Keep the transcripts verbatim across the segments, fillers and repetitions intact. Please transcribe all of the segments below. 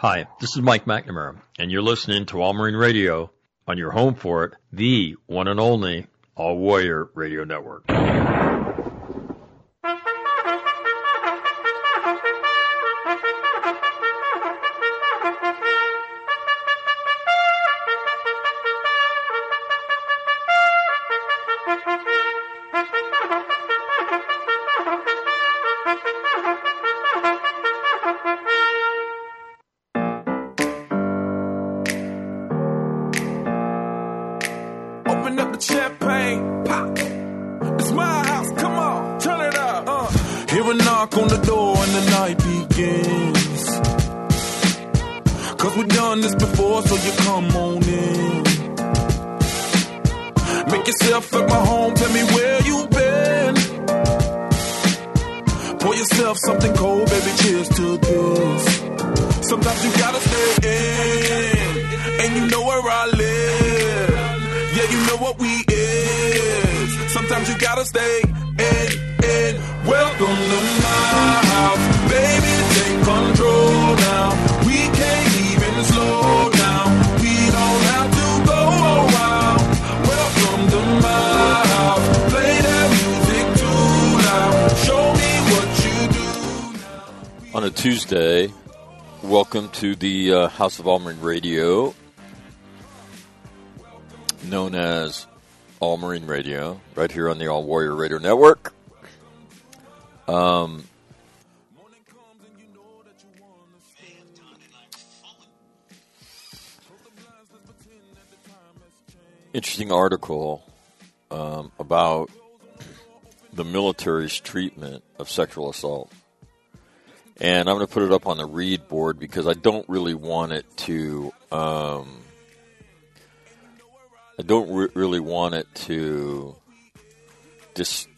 Hi, this is Mike McNamara, and you're listening to All Marine Radio on your home for it, the one and only All Warrior Radio Network. Tuesday. Welcome to the uh, House of All Marine Radio, known as All Marine Radio, right here on the All Warrior Radio Network. Um, interesting article um, about the military's treatment of sexual assault. And I'm going to put it up on the read board because I don't really want it to, um, I don't re- really want it to dis-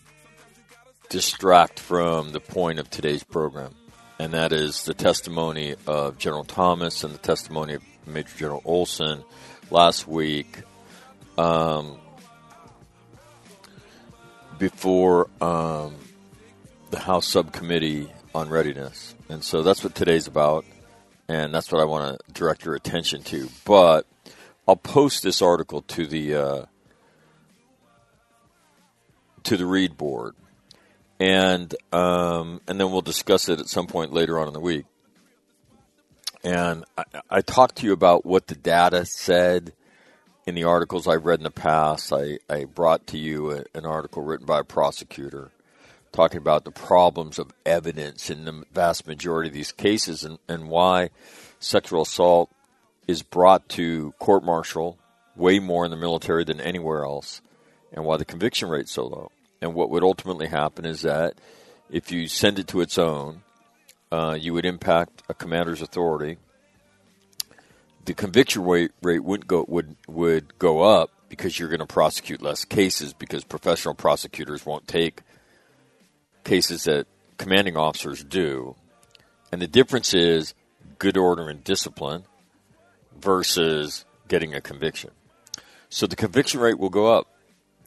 distract from the point of today's program. And that is the testimony of General Thomas and the testimony of Major General Olson last week um, before um, the House Subcommittee on readiness. And so that's what today's about, and that's what I want to direct your attention to. But I'll post this article to the uh, to the read board, and um, and then we'll discuss it at some point later on in the week. And I, I talked to you about what the data said in the articles I read in the past. I, I brought to you a, an article written by a prosecutor talking about the problems of evidence in the vast majority of these cases and, and why sexual assault is brought to court-martial way more in the military than anywhere else, and why the conviction rate's so low. And what would ultimately happen is that if you send it to its own, uh, you would impact a commander's authority. The conviction rate, rate wouldn't go, would, would go up because you're going to prosecute less cases because professional prosecutors won't take cases that commanding officers do. And the difference is good order and discipline versus getting a conviction. So the conviction rate will go up.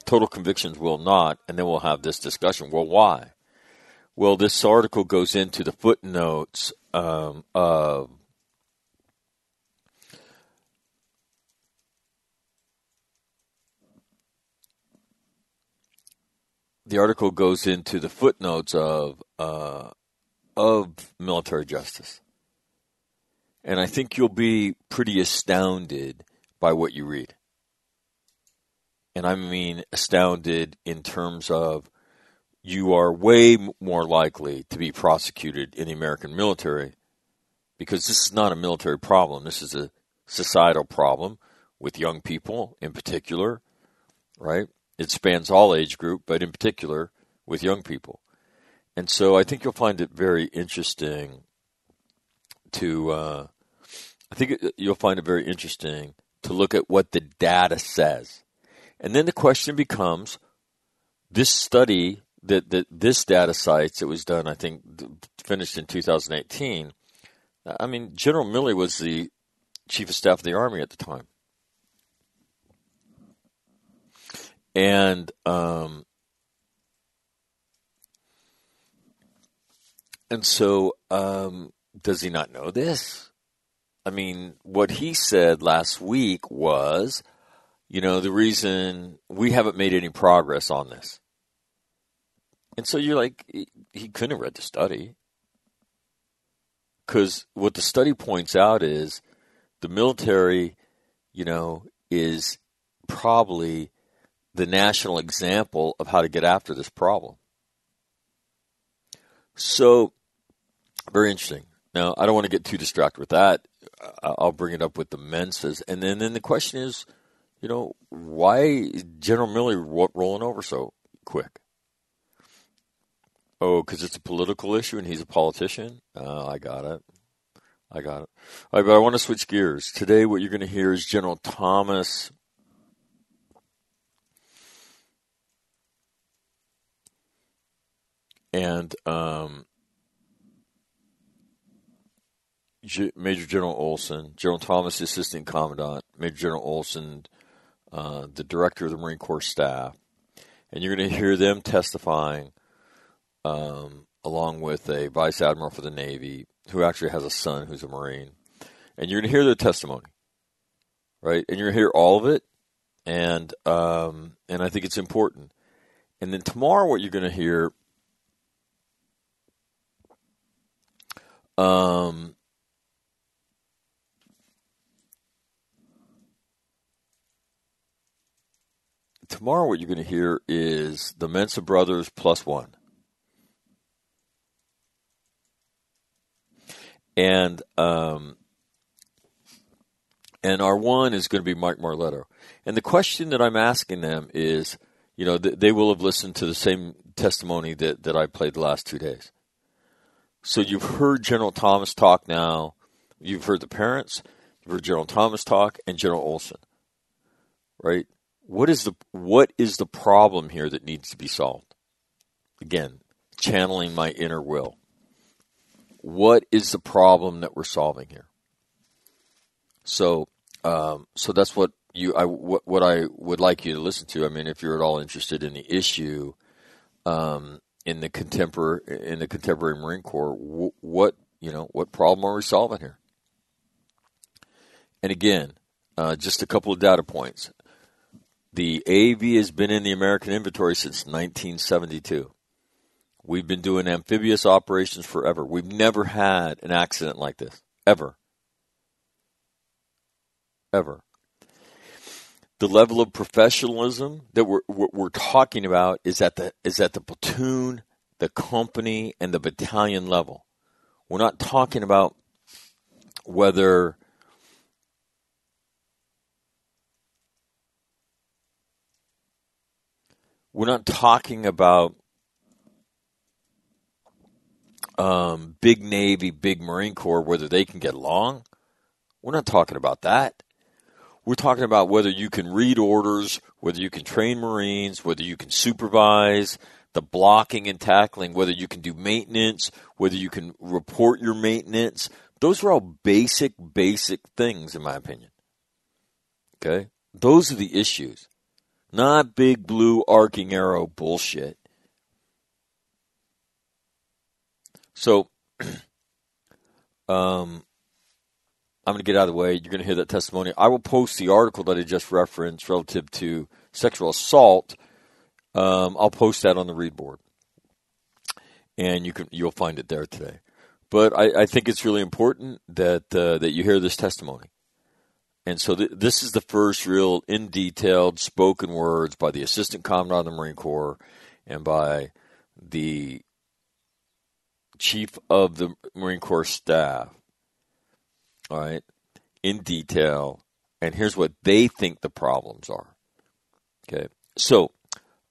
Total convictions will not, and then we'll have this discussion. Well, why? Well, this article goes into the footnotes um, of The article goes into the footnotes of uh, of military justice. And I think you'll be pretty astounded by what you read. And I mean astounded in terms of you are way more likely to be prosecuted in the American military because this is not a military problem. This is a societal problem with young people in particular, right? It spans all age group, but in particular with young people. And so I think you'll find it very interesting to, uh, I think it, you'll find it very interesting to look at what the data says. And then the question becomes, this study that, that this data cites, it was done, I think, finished in two thousand eighteen. I mean, General Milley was the chief of staff of the Army at the time. And um, and so um, does he not know this? I mean, what he said last week was, you know, the reason we haven't made any progress on this. And so you're like, he couldn't have read the study. Because what the study points out is the military, you know, is probably the national example of how to get after this problem. So, very interesting. Now, I don't want to get too distracted with that. I'll bring it up with the Menses. And then, then the question is, you know, why is General Milley rolling over so quick? Oh, because it's a political issue and he's a politician? Oh, I got it. I got it. All right, but I want to switch gears. Today, what you're going to hear is General Thomas. And um, G- Major General Olson, General Thomas, Assistant Commandant, Major General Olson, uh, the Director of the Marine Corps Staff. And you're going to hear them testifying um, along with a Vice Admiral for the Navy who actually has a son who's a Marine. And you're going to hear their testimony, right? And you're going to hear all of it, and um, and I think it's important. And then tomorrow what you're going to hear... Um, tomorrow what you're going to hear is the Mensa Brothers plus one. And um, and our one is going to be Mike Marletto. And the question that I'm asking them is, you know, th- they will have listened to the same testimony that, that I played the last two days. So you've heard General Thomas talk now. You've heard the parents. You've heard General Thomas talk and General Olson, right? What is the what is the problem here that needs to be solved? Again, channeling my inner will. What is the problem that we're solving here? So, um, so that's what you I what, what I would like you to listen to. I mean, if you're at all interested in the issue. Um, In the contemporary in the contemporary Marine Corps, what you know, what problem are we solving here? And again, uh, just a couple of data points. The A A V has been in the American inventory since nineteen seventy-two. We've been doing amphibious operations forever. We've never had an accident like this ever, ever. The level of professionalism that we're we're talking about is at the is at the platoon, the company, and the battalion level. We're not talking about whether we're not talking about um, big Navy, big Marine Corps, whether they can get along. We're not talking about that. We're talking about whether you can read orders, whether you can train Marines, whether you can supervise the blocking and tackling, whether you can do maintenance, whether you can report your maintenance. Those are all basic, basic things, in my opinion. Okay? Those are the issues. Not big blue arcing arrow bullshit. So, um... I'm going to get out of the way. You're going to hear that testimony. I will post the article that I just referenced relative to sexual assault. Um, I'll post that on the read board, and you can you'll find it there today. But I, I think it's really important that uh, that you hear this testimony. And so th- this is the first real in detailed spoken words by the Assistant Commandant of the Marine Corps and by the Chief of the Marine Corps Staff. All right, in detail, and here's what they think the problems are. Okay, so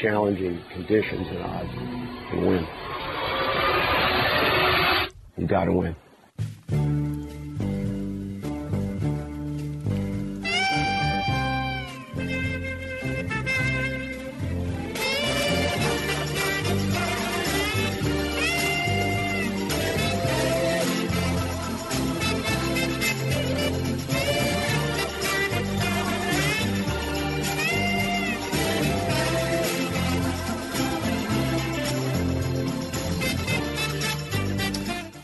challenging conditions and odds and win. You got to win.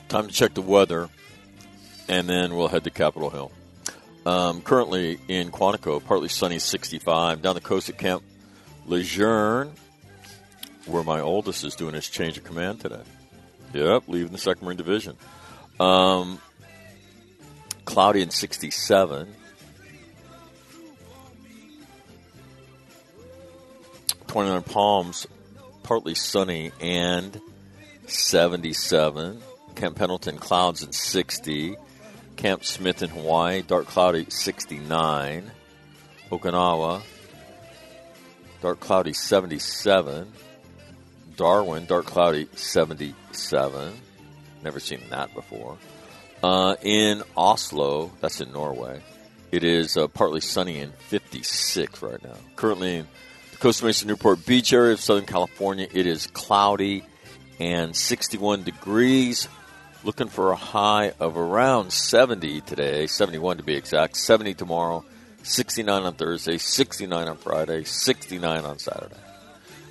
Time to check the weather, and then we'll head to Capitol Hill. Um, currently in Quantico, partly sunny, sixty-five. Down the coast at Camp Lejeune, where my oldest is doing his change of command today. Yep, leaving the second Marine Division. Um, cloudy and sixty-seven. twenty-nine Palms, partly sunny and seventy-seven. Camp Pendleton, clouds and sixty. Camp Smith in Hawaii, dark cloudy, sixty-nine. Okinawa, dark cloudy, seventy-seven. Darwin, dark cloudy, seventy-seven. Never seen that before. Uh, in Oslo, that's in Norway, it is uh, partly sunny and fifty-six right now. Currently in the Costa Mesa, Newport Beach area of Southern California, it is cloudy and sixty-one degrees. Looking for a high of around seventy today, seventy-one to be exact, seventy tomorrow, sixty-nine on Thursday, sixty-nine on Friday, sixty-nine on Saturday.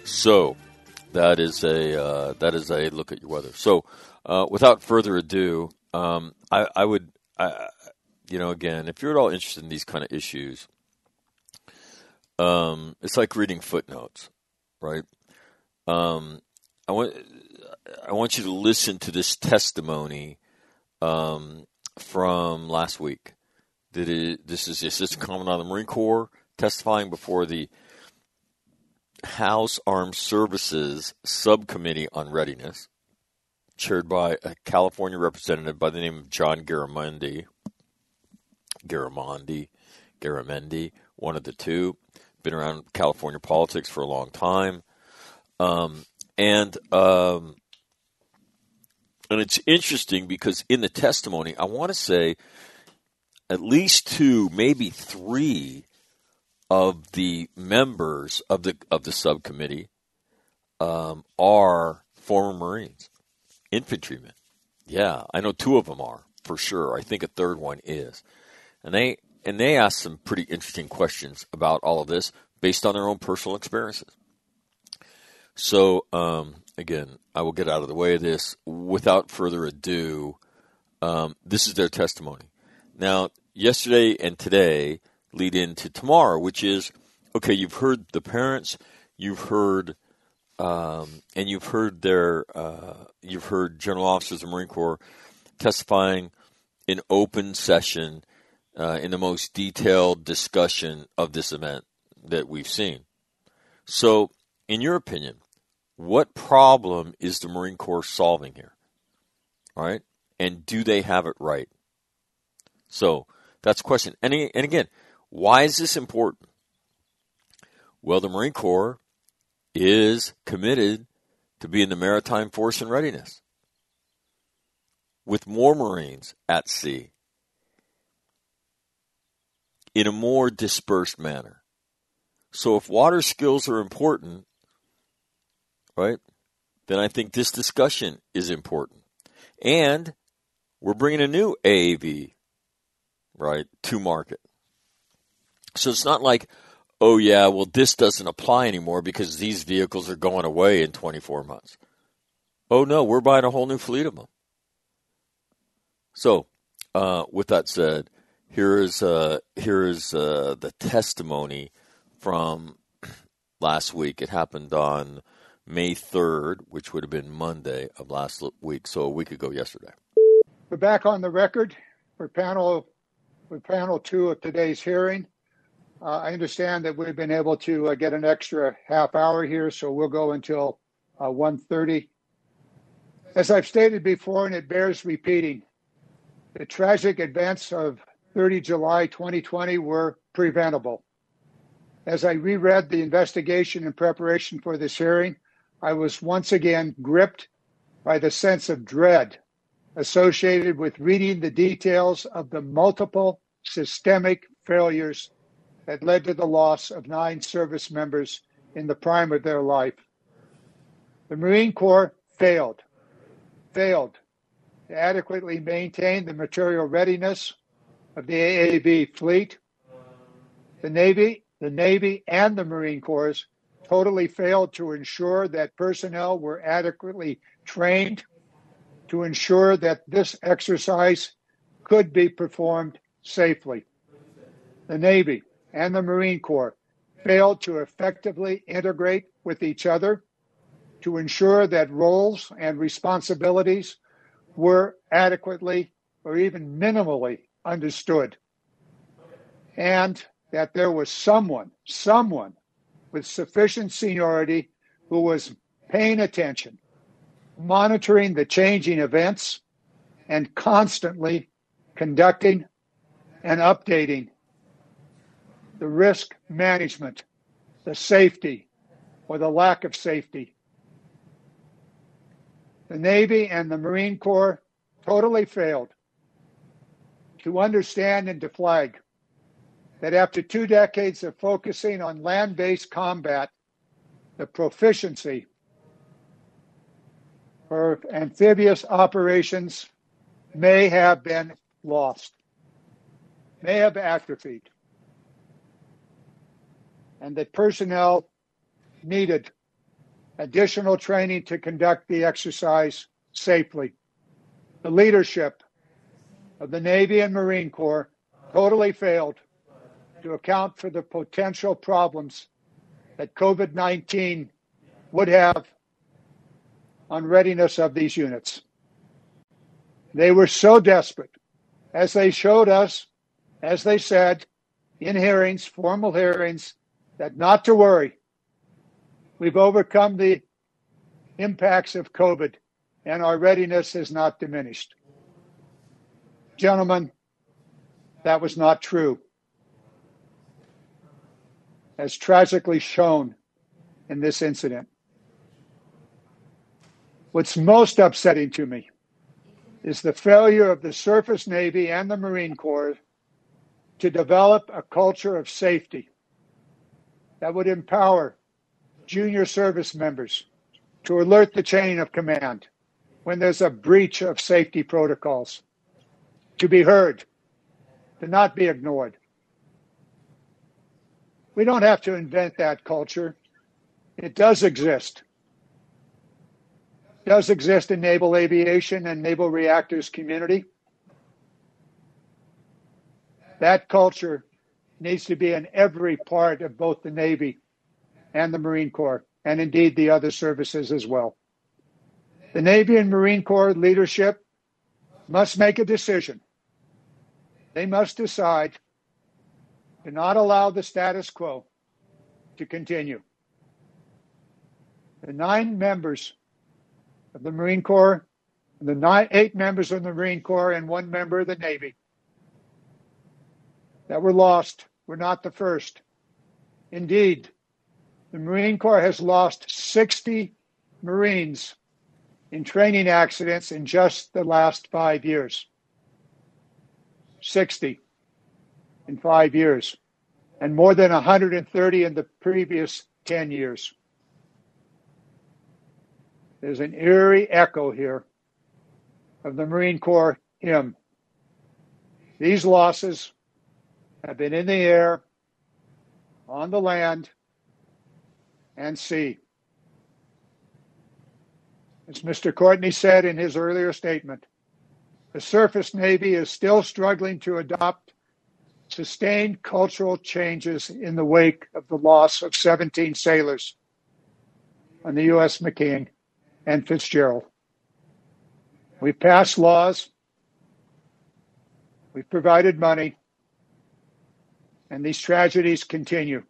So that is a uh, that is a look at your weather. So uh, without further ado, um, I, I would, I, you know, again, if you're at all interested in these kind of issues, um, it's like reading footnotes, right? Um, I want I want you to listen to this testimony um, from last week. That is, this is the Assistant Commandant of the Marine Corps testifying before the House Armed Services Subcommittee on Readiness, chaired by a California representative by the name of John Garamendi. Garamendi, Garamendi, one of the two. Been around California politics for a long time. Um, and um, and it's interesting because in the testimony, I want to say at least two, maybe three of the members of the of the subcommittee um, are former Marines, infantrymen. Yeah, I know two of them are for sure. I think a third one is, and they and they asked some pretty interesting questions about all of this based on their own personal experiences. So, um, again, I will get out of the way of this. Without further ado, um, this is their testimony. Now, yesterday and today lead into tomorrow, which is, okay, you've heard the parents, you've heard, um, and you've heard their, uh, you've heard general officers of the Marine Corps testifying in open session uh, in the most detailed discussion of this event that we've seen. So, in your opinion, what problem is the Marine Corps solving here? All right? And do they have it right? So that's the question. And, and again, why is this important? Well, the Marine Corps is committed to being the maritime force in readiness with more Marines at sea in a more dispersed manner. So if water skills are important, right, then I think this discussion is important. And we're bringing a new A A V, right, to market. So it's not like, oh, yeah, well, this doesn't apply anymore because these vehicles are going away in twenty-four months. Oh, no, we're buying a whole new fleet of them. So uh, with that said, here is uh, here is uh, the testimony from last week. It happened on May third, which would have been Monday of last week, so a week ago yesterday. We're back on the record for panel, for panel two of today's hearing. Uh, I understand that we've been able to uh, get an extra half hour here, so we'll go until uh, one thirty. As I've stated before, and it bears repeating, the tragic events of the thirtieth of July twenty twenty were preventable. As I reread the investigation in preparation for this hearing, I was once again gripped by the sense of dread associated with reading the details of the multiple systemic failures that led to the loss of nine service members in the prime of their life. The Marine Corps failed. failed to adequately maintain the material readiness of the A A V fleet. The Navy, the Navy and the Marine Corps totally failed to ensure that personnel were adequately trained to ensure that this exercise could be performed safely. The Navy and the Marine Corps failed to effectively integrate with each other to ensure that roles and responsibilities were adequately or even minimally understood, and that there was someone, someone with sufficient seniority who was paying attention, monitoring the changing events, and constantly conducting and updating the risk management, the safety, or the lack of safety. The Navy and the Marine Corps totally failed to understand and to flag that after two decades of focusing on land-based combat, the proficiency for amphibious operations may have been lost, may have atrophied, and that personnel needed additional training to conduct the exercise safely. The leadership of the Navy and Marine Corps totally failed to account for the potential problems that COVID nineteen would have on readiness of these units. They were so desperate, as they showed us, as they said in hearings, formal hearings, that not to worry. We've overcome the impacts of COVID, and our readiness has not diminished. Gentlemen, that was not true, as tragically shown in this incident. What's most upsetting to me is the failure of the surface Navy and the Marine Corps to develop a culture of safety that would empower junior service members to alert the chain of command when there's a breach of safety protocols, to be heard, to not be ignored. We don't have to invent that culture. It does exist. It does exist in naval aviation and naval reactors community. That culture needs to be in every part of both the Navy and the Marine Corps, and indeed the other services as well. The Navy and Marine Corps leadership must make a decision. They must decide to not allow the status quo to continue. The nine members of the Marine Corps, the nine, eight members of the Marine Corps and one member of the Navy that were lost were not the first. Indeed, the Marine Corps has lost sixty Marines in training accidents in just the last five years. sixty in five years, and more than one hundred thirty in the previous ten years. There's an eerie echo here of the Marine Corps hymn. These losses have been in the air, on the land, and sea. As Mister Courtney said in his earlier statement, the surface Navy is still struggling to adopt sustained cultural changes in the wake of the loss of seventeen sailors on the U S McKean and Fitzgerald. We passed laws, we provided money, and these tragedies continue.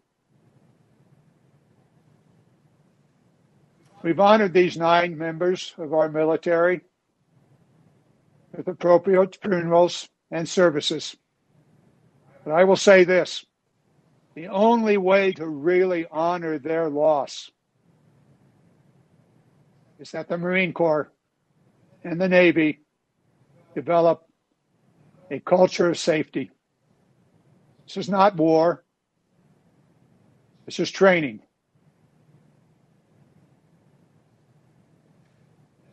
We've honored these nine members of our military with appropriate funerals and services. But I will say this, the only way to really honor their loss is that the Marine Corps and the Navy develop a culture of safety. This is not war. This is training.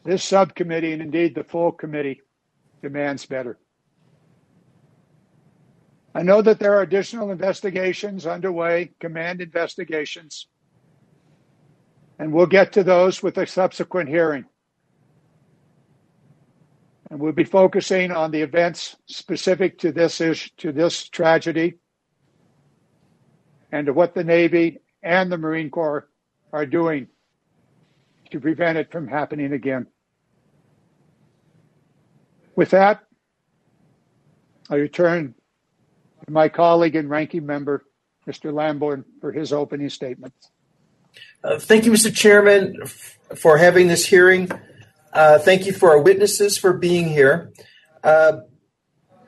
This subcommittee, and indeed the full committee, demands better. I know that there are additional investigations underway, command investigations, and we'll get to those with a subsequent hearing. And we'll be focusing on the events specific to this issue, to this tragedy, and to what the Navy and the Marine Corps are doing to prevent it from happening again. With that, I return to my colleague and ranking member, Mister Lamborn, for his opening statement. Uh, thank you, Mister Chairman, f- for having this hearing. Uh, thank you for our witnesses for being here. Uh,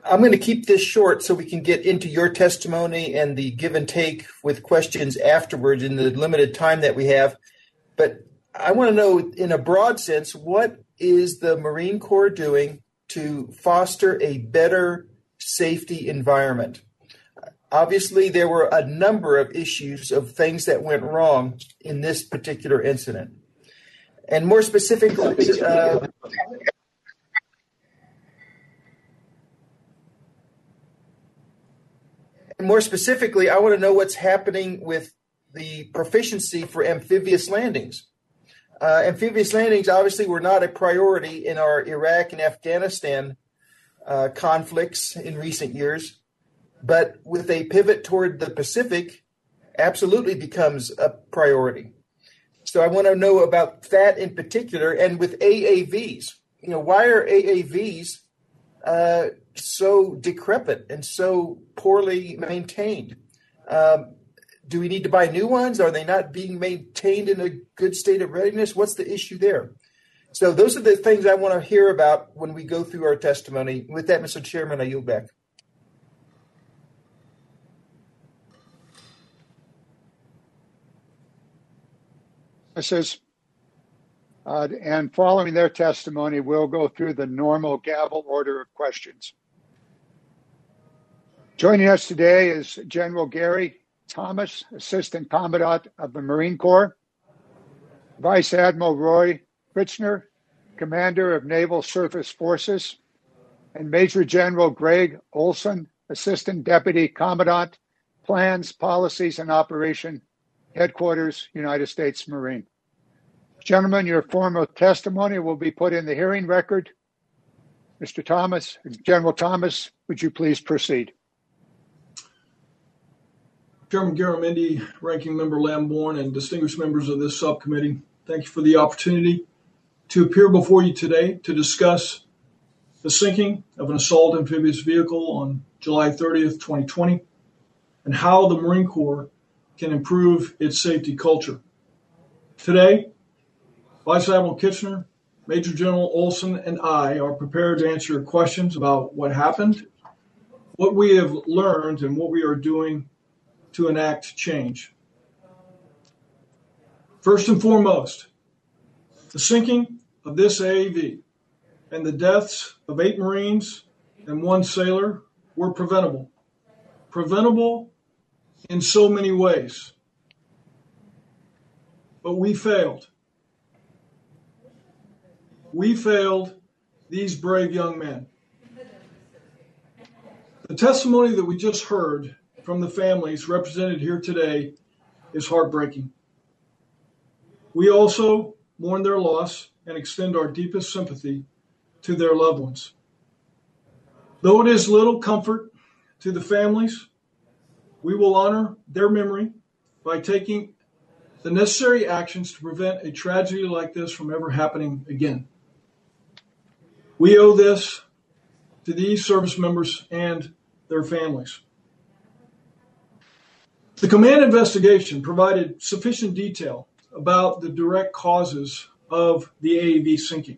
I'm going to keep this short so we can get into your testimony and the give and take with questions afterwards in the limited time that we have. But I want to know, in a broad sense, what is the Marine Corps doing to foster a better safety environment? Obviously, there were a number of issues of things that went wrong in this particular incident. And more specifically, uh, and more specifically, I want to know what's happening with the proficiency for amphibious landings. Uh, amphibious landings obviously were not a priority in our Iraq and Afghanistan uh, conflicts in recent years, but with a pivot toward the Pacific, absolutely becomes a priority. So I want to know about that in particular, and with A A Vs. You know, why are A A Vs uh, so decrepit and so poorly maintained? Um, do we need to buy new ones? Are they not being maintained in a good state of readiness? What's the issue there? So those are the things I want to hear about when we go through our testimony. With that, Mister Chairman, I yield back. Witnesses, uh, and following their testimony, we'll go through the normal gavel order of questions. Joining us today is General Gary Thomas, Assistant Commandant of the Marine Corps, Vice Admiral Roy Fritschner, Commander of Naval Surface Forces, and Major General Greg Olson, Assistant Deputy Commandant, Plans, Policies, and Operation, Headquarters, United States Marine. Gentlemen, your formal testimony will be put in the hearing record. Mister Thomas, General Thomas, would you please proceed? Chairman Garamendi, Ranking Member Lamborn, and distinguished members of this subcommittee, thank you for the opportunity to appear before you today to discuss the sinking of an assault amphibious vehicle on July thirtieth, twenty twenty, and how the Marine Corps can improve its safety culture. Today, Vice Admiral Kitchener, Major General Olson, and I are prepared to answer your questions about what happened, what we have learned, and what we are doing to enact change. First and foremost, the sinking of this A A V and the deaths of eight Marines and one sailor were preventable. Preventable in so many ways, but we failed. We failed these brave young men. The testimony that we just heard from the families represented here today is heartbreaking. We also mourn their loss and extend our deepest sympathy to their loved ones. Though it is little comfort to the families, we will honor their memory by taking the necessary actions to prevent a tragedy like this from ever happening again. We owe this to these service members and their families. The command investigation provided sufficient detail about the direct causes of the A A V sinking.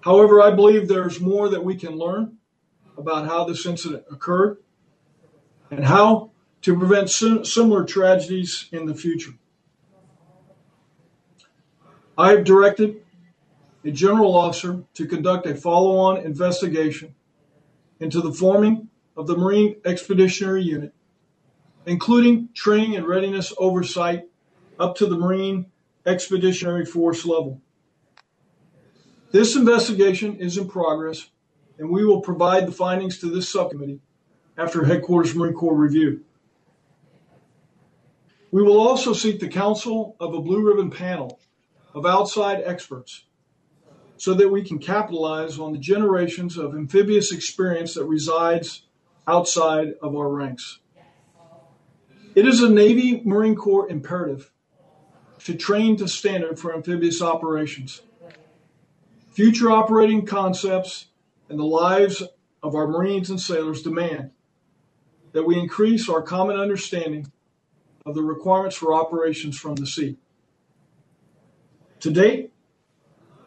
However, I believe there's more that we can learn about how this incident occurred and how to prevent sim- similar tragedies in the future. I have directed a general officer to conduct a follow-on investigation into the forming of the Marine Expeditionary Unit, including training and readiness oversight up to the Marine Expeditionary Force level. This investigation is in progress, and we will provide the findings to this subcommittee after Headquarters Marine Corps review. We will also seek the counsel of a Blue Ribbon panel of outside experts so that we can capitalize on the generations of amphibious experience that resides outside of our ranks. It is a Navy Marine Corps imperative to train to standard for amphibious operations. Future operating concepts and the lives of our Marines and sailors demand that we increase our common understanding of the requirements for operations from the sea. To date,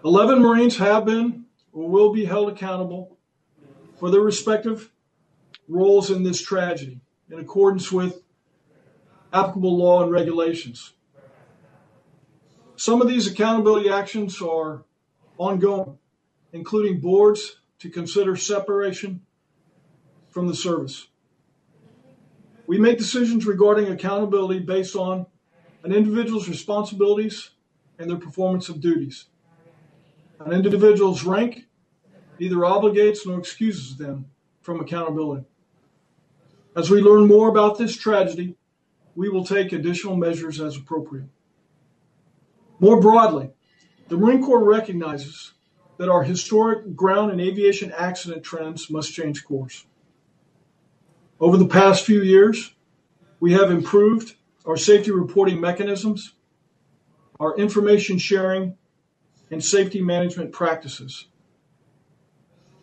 eleven Marines have been or will be held accountable for their respective roles in this tragedy in accordance with applicable law and regulations. Some of these accountability actions are ongoing, including boards to consider separation from the service. We make decisions regarding accountability based on an individual's responsibilities and their performance of duties. An individual's rank neither obligates nor excuses them from accountability. As we learn more about this tragedy, we will take additional measures as appropriate. More broadly, the Marine Corps recognizes that our historic ground and aviation accident trends must change course. Over the past few years, we have improved our safety reporting mechanisms, our information sharing, and safety management practices.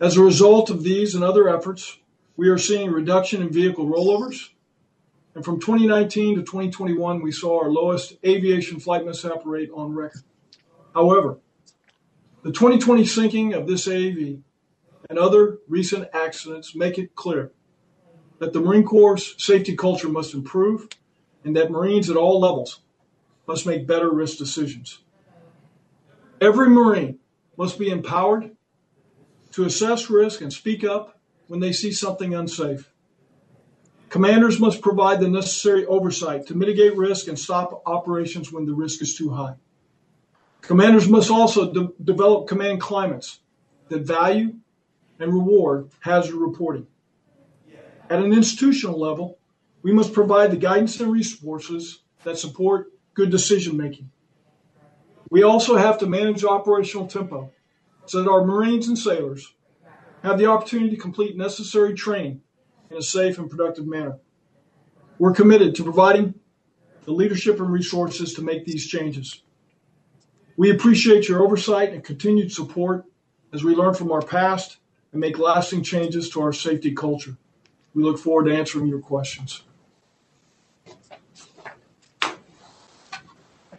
As a result of these and other efforts, we are seeing a reduction in vehicle rollovers. And from twenty nineteen to twenty twenty-one, we saw our lowest aviation flight mishap rate on record. However, the twenty twenty sinking of this A A V and other recent accidents make it clear that the Marine Corps' safety culture must improve and that Marines at all levels must make better risk decisions. Every Marine must be empowered to assess risk and speak up when they see something unsafe. Commanders must provide the necessary oversight to mitigate risk and stop operations when the risk is too high. Commanders must also de- develop command climates that value and reward hazard reporting. At an institutional level, we must provide the guidance and resources that support good decision-making. We also have to manage operational tempo so that our Marines and sailors have the opportunity to complete necessary training in a safe and productive manner. We're committed to providing the leadership and resources to make these changes. We appreciate your oversight and continued support as we learn from our past and make lasting changes to our safety culture. We look forward to answering your questions.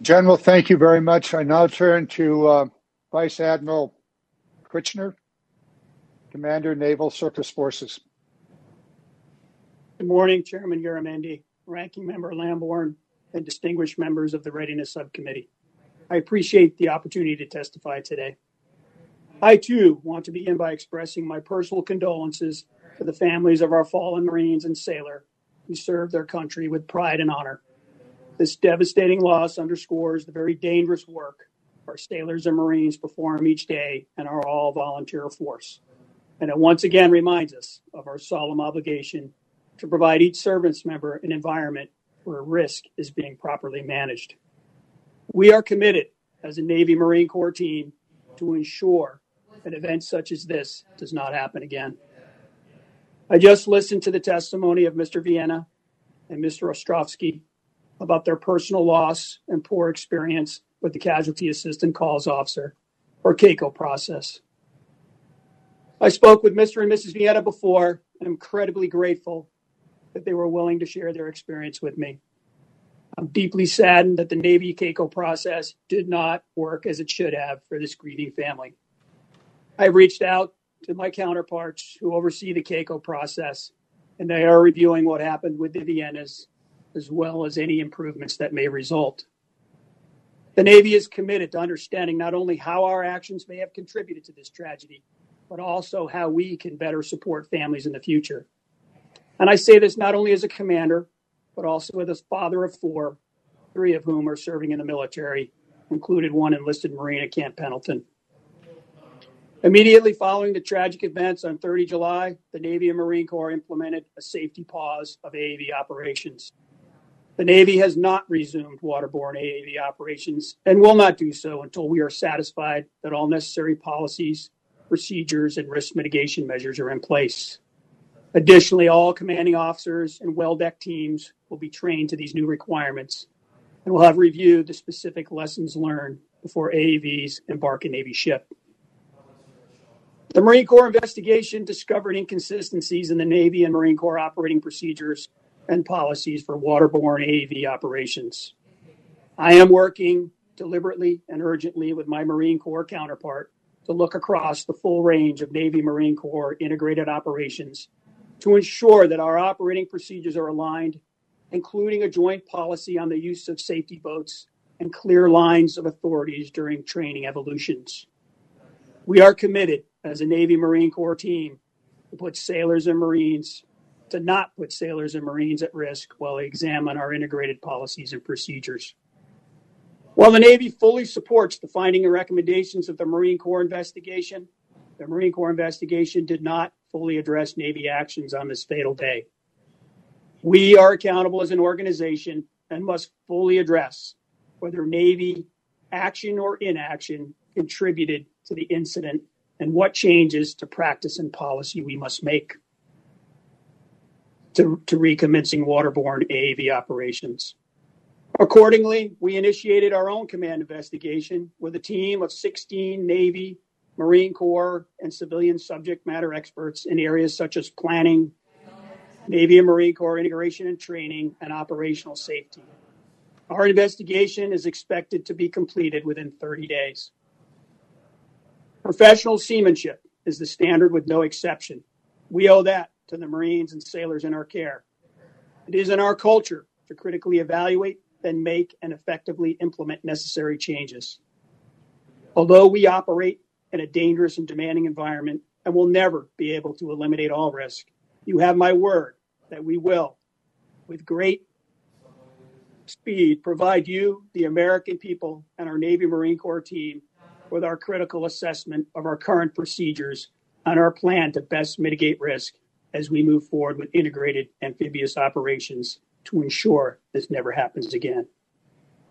General, thank you very much. I now turn to uh, Vice Admiral Kitchener, Commander, Naval Surface Forces. Good morning, Chairman Garamendi, Ranking Member Lamborn, and distinguished members of the Readiness Subcommittee. I appreciate the opportunity to testify today. I, too, want to begin by expressing my personal condolences to the families of our fallen Marines and sailor who served their country with pride and honor. This devastating loss underscores the very dangerous work our sailors and Marines perform each day and our all-volunteer force. And it once again reminds us of our solemn obligation to provide each service member an environment where risk is being properly managed. We are committed as a Navy Marine Corps team to ensure that events such as this does not happen again. I just listened to the testimony of Mister Vienna and Mister Ostrovsky about their personal loss and poor experience with the Casualty Assistant Calls Officer, or CACO process. I spoke with Mister and Missus Vienna before, and I'm incredibly grateful that they were willing to share their experience with me. I'm deeply saddened that the Navy CACO process did not work as it should have for this grieving family. I reached out to my counterparts who oversee the CACO process, and they are reviewing what happened with the Viennas, as well as any improvements that may result. The Navy is committed to understanding not only how our actions may have contributed to this tragedy, but also how we can better support families in the future. And I say this not only as a commander, but also as a father of four, three of whom are serving in the military, included one enlisted Marine at Camp Pendleton. Immediately following the tragic events on the thirtieth of July, the Navy and Marine Corps implemented a safety pause of A A V operations. The Navy has not resumed waterborne A A V operations and will not do so until we are satisfied that all necessary policies, procedures, and risk mitigation measures are in place. Additionally, all commanding officers and well-deck teams will be trained to these new requirements and will have reviewed the specific lessons learned before A A Vs embark a Navy ship. The Marine Corps investigation discovered inconsistencies in the Navy and Marine Corps operating procedures and policies for waterborne A A V operations. I am working deliberately and urgently with my Marine Corps counterpart to look across the full range of Navy Marine Corps integrated operations to ensure that our operating procedures are aligned, including a joint policy on the use of safety boats and clear lines of authorities during training evolutions. We are committed as a Navy Marine Corps team to put sailors and Marines to not put sailors and Marines at risk while they examine our integrated policies and procedures. While the Navy fully supports the finding and recommendations of the Marine Corps investigation, the Marine Corps investigation did not fully address Navy actions on this fatal day. We are accountable as an organization and must fully address whether Navy action or inaction contributed to the incident and what changes to practice and policy we must make To, to recommencing waterborne A A V operations. Accordingly, we initiated our own command investigation with a team of sixteen Navy, Marine Corps, and civilian subject matter experts in areas such as planning, Navy and Marine Corps integration and training, and operational safety. Our investigation is expected to be completed within thirty days. Professional seamanship is the standard with no exception. We owe that to the Marines and sailors in our care. It is in our culture to critically evaluate, then make and effectively implement necessary changes. Although we operate in a dangerous and demanding environment and will never be able to eliminate all risk, you have my word that we will, with great speed, provide you, the American people, and our Navy Marine Corps team with our critical assessment of our current procedures and our plan to best mitigate risk as we move forward with integrated amphibious operations to ensure this never happens again.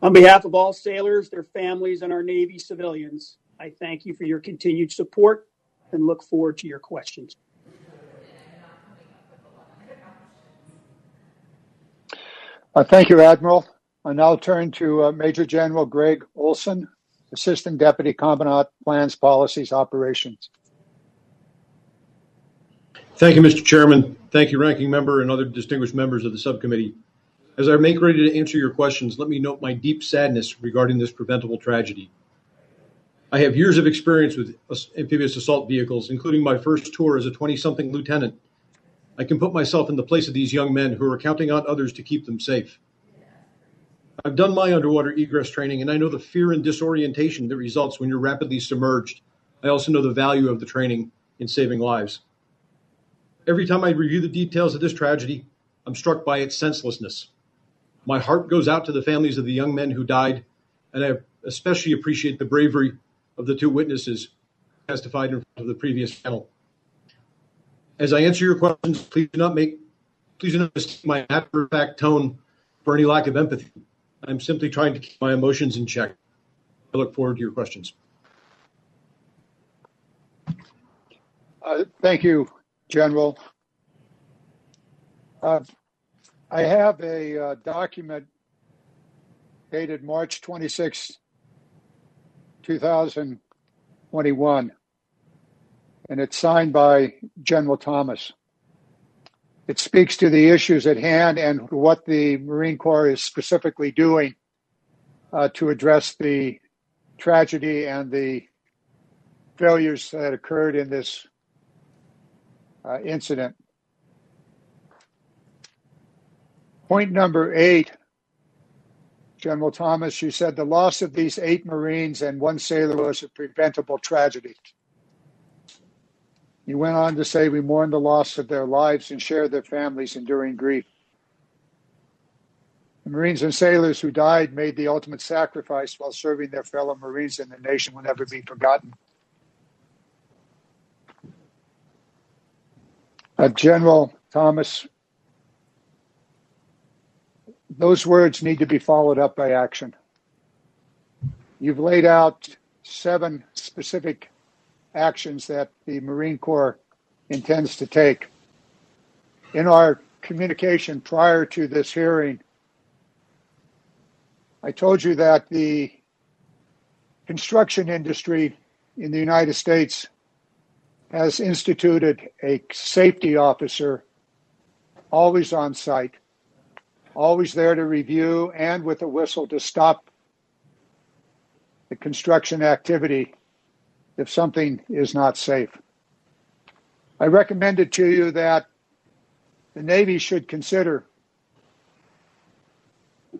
On behalf of all sailors, their families, and our Navy civilians, I thank you for your continued support and look forward to your questions. Uh, thank you, Admiral. I now turn to uh, Major General Greg Olson, Assistant Deputy Commandant, Plans, Policies, Operations. Thank you, Mister Chairman. Thank you, Ranking Member and other distinguished members of the subcommittee. As I make ready to answer your questions, let me note my deep sadness regarding this preventable tragedy. I have years of experience with amphibious assault vehicles, including my first tour as a twenty-something lieutenant. I can put myself in the place of these young men who are counting on others to keep them safe. I've done my underwater egress training, and I know the fear and disorientation that results when you're rapidly submerged. I also know the value of the training in saving lives. Every time I review the details of this tragedy, I'm struck by its senselessness. My heart goes out to the families of the young men who died, and I have especially appreciate the bravery of the two witnesses who testified in front of the previous panel. As I answer your questions, please do not make, please do not mistake my matter-of-fact tone for any lack of empathy. I'm simply trying to keep my emotions in check. I look forward to your questions. Uh, thank you, General. Uh, I have a uh, document dated March twenty-sixth, two thousand twenty-one, and it's signed by General Thomas. It speaks to the issues at hand and what the Marine Corps is specifically doing uh, to address the tragedy and the failures that occurred in this uh, incident. Point number eight, General Thomas, you said the loss of these eight Marines and one sailor was a preventable tragedy. You went on to say we mourn the loss of their lives and share their families' enduring grief. The Marines and sailors who died made the ultimate sacrifice while serving their fellow Marines, and the nation will never be forgotten. Uh, General Thomas, those words need to be followed up by action. You've laid out seven specific actions that the Marine Corps intends to take. In our communication prior to this hearing, I told you that the construction industry in the United States has instituted a safety officer always on site, always there to review and with a whistle to stop the construction activity if something is not safe. I recommended to you that the Navy should consider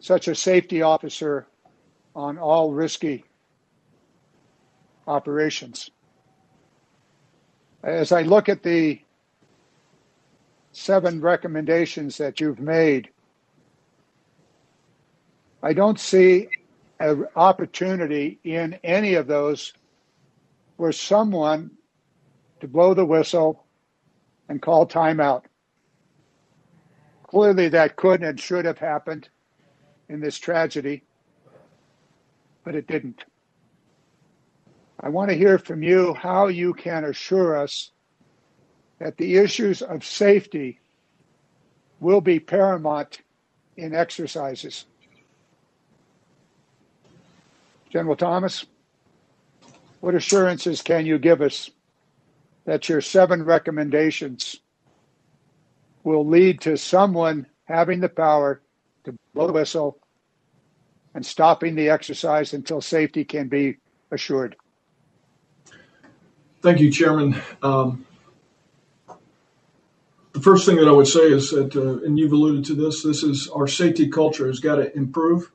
such a safety officer on all risky operations. As I look at the seven recommendations that you've made, I don't see an opportunity in any of those for someone to blow the whistle and call timeout. Clearly, that could and should have happened in this tragedy, but it didn't. I want to hear from you how you can assure us that the issues of safety will be paramount in exercises. General Thomas, what assurances can you give us that your seven recommendations will lead to someone having the power to blow the whistle and stopping the exercise until safety can be assured? Thank you, Chairman. Um, the first thing that I would say is that, uh, and you've alluded to this, this is our safety culture has got to improve.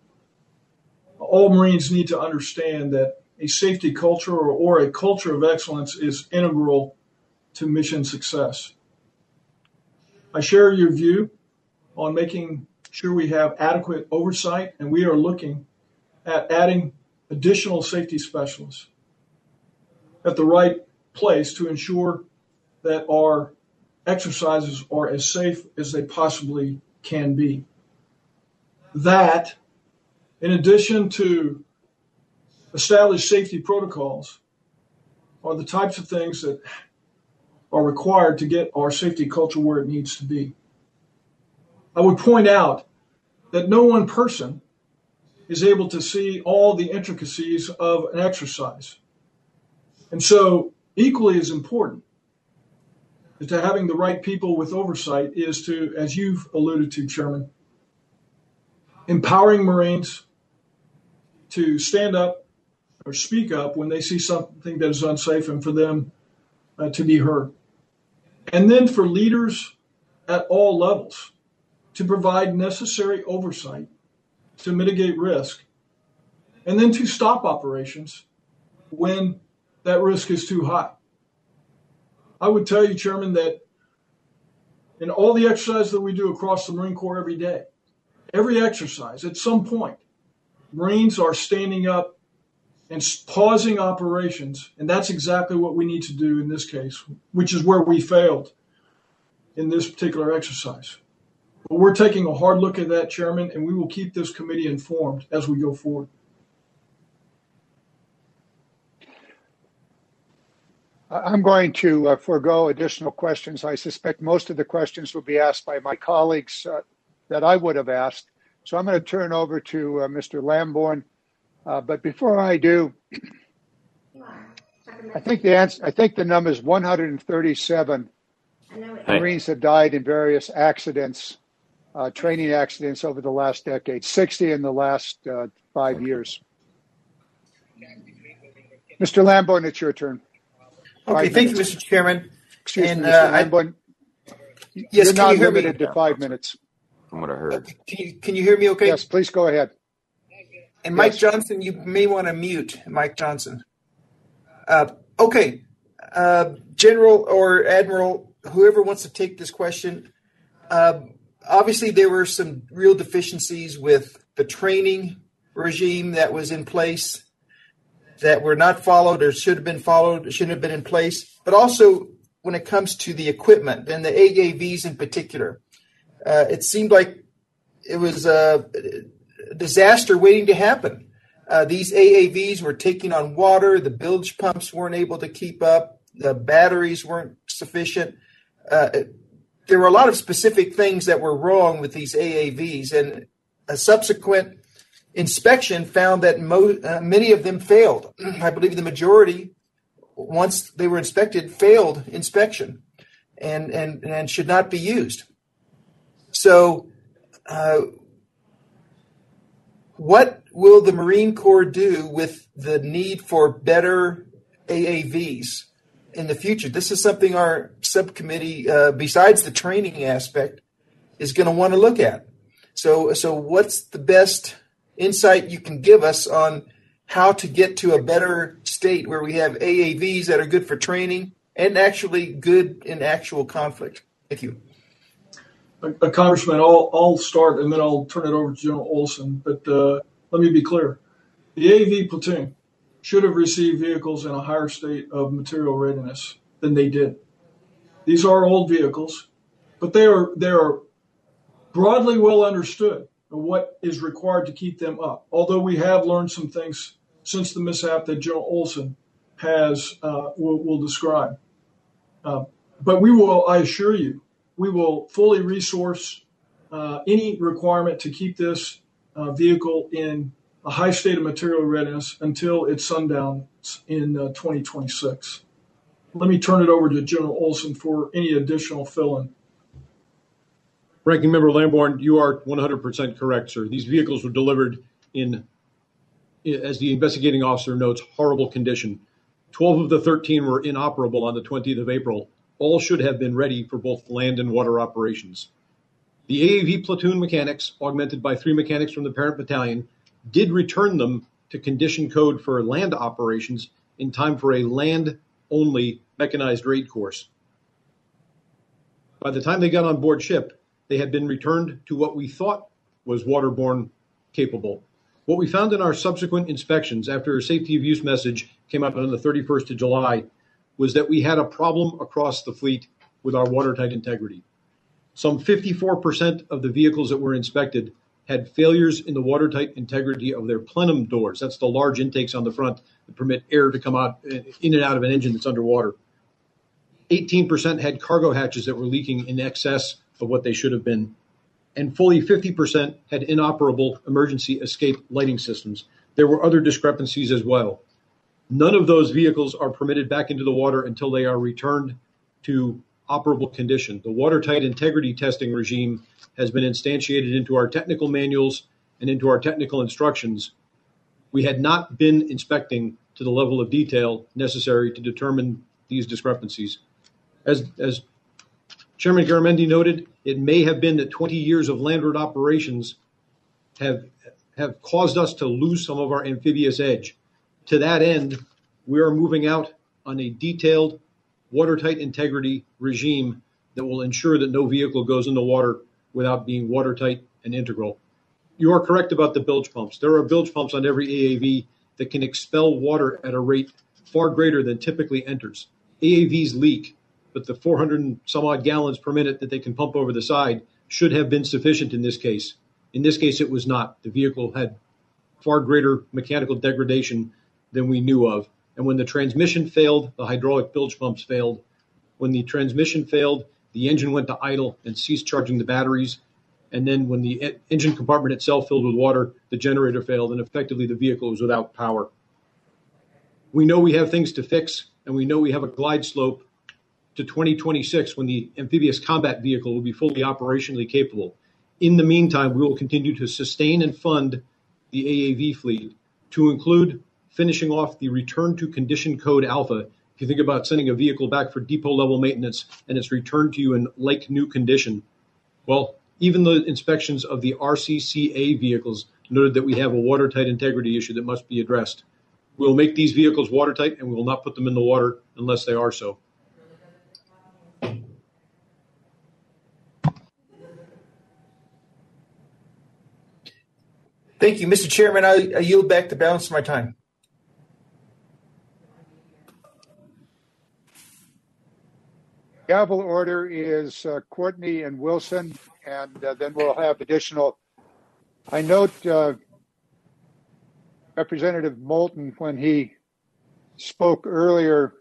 All Marines need to understand that a safety culture or, or a culture of excellence is integral to mission success. I share your view on making sure we have adequate oversight, and we are looking at adding additional safety specialists at the right place to ensure that our exercises are as safe as they possibly can be. That, in addition to established safety protocols, are the types of things that are required to get our safety culture where it needs to be. I would point out that no one person is able to see all the intricacies of an exercise. And so equally as important to having the right people with oversight is to, as you've alluded to, Chairman, empowering Marines to stand up or speak up when they see something that is unsafe, and for them uh, to be heard. And then for leaders at all levels to provide necessary oversight to mitigate risk, and then to stop operations when that risk is too high. I would tell you, Chairman, that in all the exercises that we do across the Marine Corps every day, every exercise, at some point, Marines are standing up and pausing operations. And that's exactly what we need to do in this case, which is where we failed in this particular exercise. But we're taking a hard look at that, Chairman, and we will keep this committee informed as we go forward. I'm going to uh, forego additional questions. I suspect most of the questions will be asked by my colleagues uh, that I would have asked. So I'm going to turn over to uh, Mister Lamborn. Uh, but before I do, I think the answer, I think the number is one hundred thirty-seven Marines have died in various accidents, uh, training accidents over the last decade, sixty in the last uh, five years. Mister Lamborn, it's your turn. Okay, right, thank minutes. you, Mister Chairman. Excuse and, me, Mister Uh, Lamborn. Yes, You're can not you hear limited me? to five minutes. From what I heard. Can you, can you hear me okay? Yes, please go ahead. And Mike yes. Johnson, you may want to mute Mike Johnson. Uh, okay, uh, General or Admiral, whoever wants to take this question, uh, obviously there were some real deficiencies with the training regime that was in place that were not followed or should have been followed, shouldn't have been in place, but also when it comes to the equipment and the A A Vs in particular. Uh, it seemed like it was a disaster waiting to happen. Uh, these A A Vs were taking on water. The bilge pumps weren't able to keep up. The batteries weren't sufficient. Uh, there were a lot of specific things that were wrong with these A A Vs, and a subsequent inspection found that mo- uh, many of them failed. I believe the majority, once they were inspected, failed inspection and and, and should not be used. So uh, what will the Marine Corps do with the need for better A A Vs in the future? This is something our subcommittee, uh, besides the training aspect, is going to want to look at. So, so what's the best insight you can give us on how to get to a better state where we have A A Vs that are good for training and actually good in actual conflict? Thank you. Uh, Congressman, I'll, I'll start and then I'll turn it over to General Olson. But uh, let me be clear. The A A V platoon should have received vehicles in a higher state of material readiness than they did. These are old vehicles, but they are, they are broadly well understood what is required to keep them up. Although we have learned some things since the mishap that General Olson has, uh, will, will describe. Uh, but we will, I assure you, we will fully resource uh, any requirement to keep this uh, vehicle in a high state of material readiness until it's sundown in uh, twenty twenty-six. Let me turn it over to General Olson for any additional fill-in. Ranking Member Lamborn, you are one hundred percent correct, sir. These vehicles were delivered in, as the investigating officer notes, horrible condition. twelve of the thirteen were inoperable on the twentieth of April. All should have been ready for both land and water operations. The A A V platoon mechanics, augmented by three mechanics from the parent battalion, did return them to condition code for land operations in time for a land-only mechanized raid course. By the time they got on board ship, they had been returned to what we thought was waterborne capable. What we found in our subsequent inspections after a safety of use message came out on the thirty-first of July was that we had a problem across the fleet with our watertight integrity. Some fifty-four percent of the vehicles that were inspected had failures in the watertight integrity of their plenum doors. That's the large intakes on the front that permit air to come out in and out of an engine that's underwater. eighteen percent had cargo hatches that were leaking in excess of what they should have been, and fully fifty percent had inoperable emergency escape lighting systems. There were other discrepancies as well. None of those vehicles are permitted back into the water until they are returned to operable condition. The watertight integrity testing regime has been instantiated into our technical manuals and into our technical instructions. We had not been inspecting to the level of detail necessary to determine these discrepancies. As, as Chairman Garamendi noted, it may have been that twenty years of landward operations have, have caused us to lose some of our amphibious edge. To that end, we are moving out on a detailed watertight integrity regime that will ensure that no vehicle goes in the water without being watertight and integral. You are correct about the bilge pumps. There are bilge pumps on every A A V, that can expel water at a rate far greater than typically enters. A A Vs leak, but the four hundred and some odd gallons per minute that they can pump over the side should have been sufficient in this case. In this case, it was not. The vehicle had far greater mechanical degradation than we knew of. And when the transmission failed, the hydraulic bilge pumps failed. When the transmission failed, the engine went to idle and ceased charging the batteries. And then when the e- engine compartment itself filled with water, the generator failed, and effectively the vehicle was without power. We know we have things to fix, and we know we have a glide slope to twenty twenty-six when the amphibious combat vehicle will be fully operationally capable. In the meantime, we will continue to sustain and fund the A A V fleet to include finishing off the return to condition code alpha. If you think about sending a vehicle back for depot level maintenance and it's returned to you in like new condition, well, even the inspections of the R C C A vehicles noted that we have a watertight integrity issue that must be addressed. We'll make these vehicles watertight and we will not put them in the water unless they are so. Thank you, Mister Chairman. I, I yield back the balance of my time. Gavel order is uh, Courtney and Wilson, and uh, then we'll have additional. I note uh, Representative Moulton, when he spoke earlier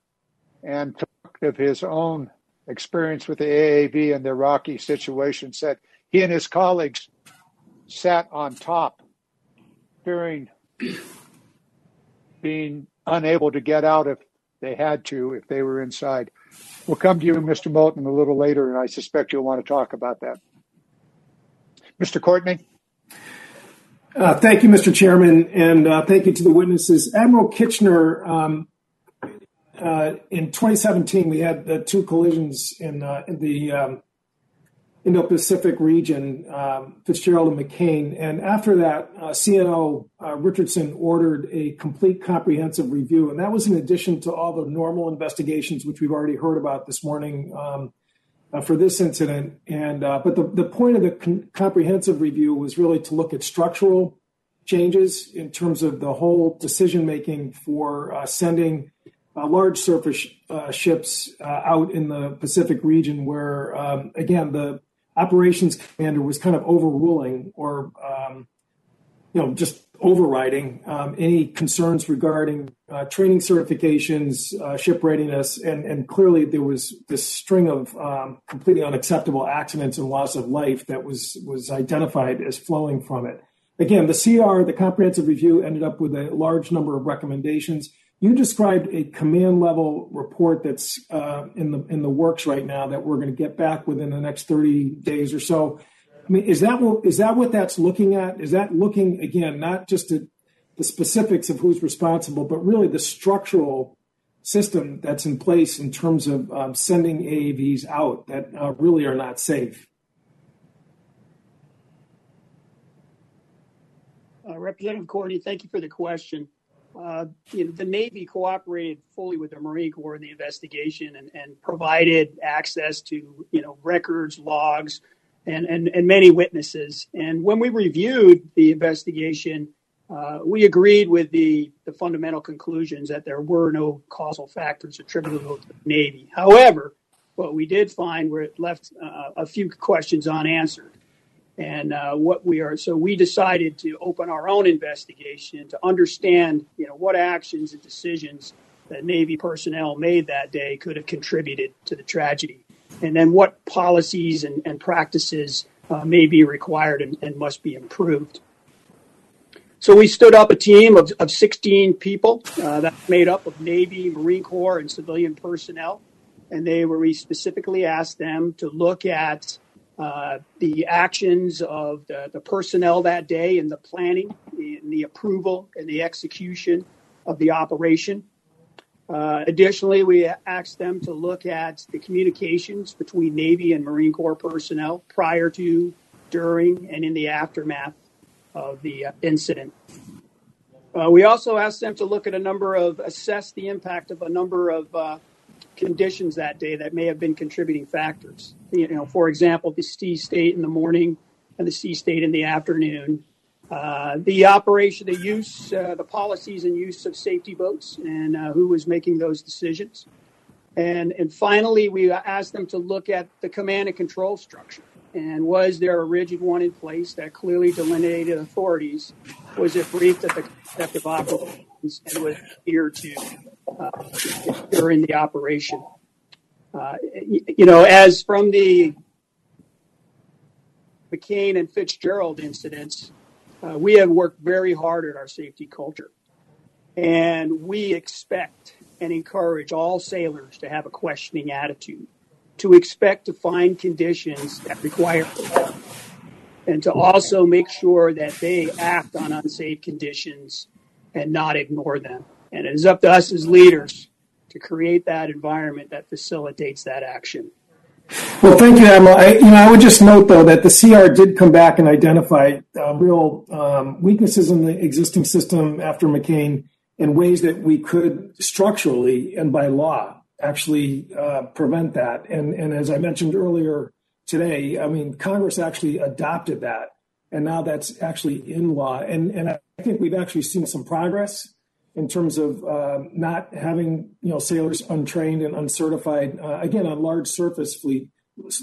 and talked of his own experience with the A A V and the Iraqi situation, said he and his colleagues sat on top, fearing being unable to get out if they had to, if they were inside. We'll come to you, Mister Moulton, a little later, and I suspect you'll want to talk about that. Mister Courtney. Uh, thank you, Mister Chairman, and uh, thank you to the witnesses. Admiral Kitchener, um, uh, in twenty seventeen, we had the two collisions in, uh, in the um, Indo-Pacific region, um, Fitzgerald and McCain. And after that, uh, C N O uh, Richardson ordered a complete comprehensive review. And that was in addition to all the normal investigations, which we've already heard about this morning um, uh, for this incident. And uh, but the, the point of the con- comprehensive review was really to look at structural changes in terms of the whole decision-making for uh, sending Uh, large surface uh, ships uh, out in the Pacific region where, um, again, the operations commander was kind of overruling or, um, you know, just overriding um, any concerns regarding uh, training certifications, uh, ship readiness. And, and clearly there was this string of um, completely unacceptable accidents and loss of life that was, was identified as flowing from it. Again, the C R, the comprehensive review, ended up with a large number of recommendations. You described a command level report that's uh, in the in the works right now that we're going to get back within the next thirty days or so. I mean, is that what, is that what that's looking at? Is that looking, again, not just at the specifics of who's responsible, but really the structural system that's in place in terms of um, sending A A Vs out that uh, really are not safe? Uh, Representative Courtney, thank you for the question. Uh, you know, the Navy cooperated fully with the Marine Corps in the investigation and, and provided access to, you know, records, logs, and, and, and many witnesses. And when we reviewed the investigation, uh, we agreed with the, the fundamental conclusions that there were no causal factors attributable to the Navy. However, what we did find were it left uh, a few questions unanswered. And uh, what we are, so we decided to open our own investigation to understand, you know, what actions and decisions that Navy personnel made that day could have contributed to the tragedy, and then what policies and, and practices uh, may be required and, and must be improved. So we stood up a team of, of sixteen people uh, that made up of Navy, Marine Corps, and civilian personnel, and they were, we specifically asked them to look at Uh, the actions of the, the personnel that day and the planning, and the approval, and the execution of the operation. Uh, additionally, we asked them to look at the communications between Navy and Marine Corps personnel prior to, during, and in the aftermath of the incident. Uh, we also asked them to look at a number of, assess the impact of a number of uh, conditions that day that may have been contributing factors. You know, for example, the sea state in the morning and the sea state in the afternoon, uh, the operation, the use, uh, the policies and use of safety boats, and uh, who was making those decisions. And and finally, we asked them to look at the command and control structure. And was there a rigid one in place that clearly delineated authorities? Was it briefed at the concept of operations and was adhered to uh, during the operation? Uh, you, you know, as from the McCain and Fitzgerald incidents, uh, we have worked very hard at our safety culture. And we expect and encourage all sailors to have a questioning attitude, to expect to find conditions that require help, and to also make sure that they act on unsafe conditions and not ignore them. And it is up to us as leaders to create that environment that facilitates that action. Well, thank you, Admiral. I, you know, I would just note, though, that the C R did come back and identify uh, real um, weaknesses in the existing system after McCain and ways that we could structurally and by law actually uh, prevent that. And, and as I mentioned earlier today, I mean, Congress actually adopted that, and now that's actually in law. And, and I think we've actually seen some progress in terms of uh, not having, you know, sailors untrained and uncertified, uh, again, on large surface fleet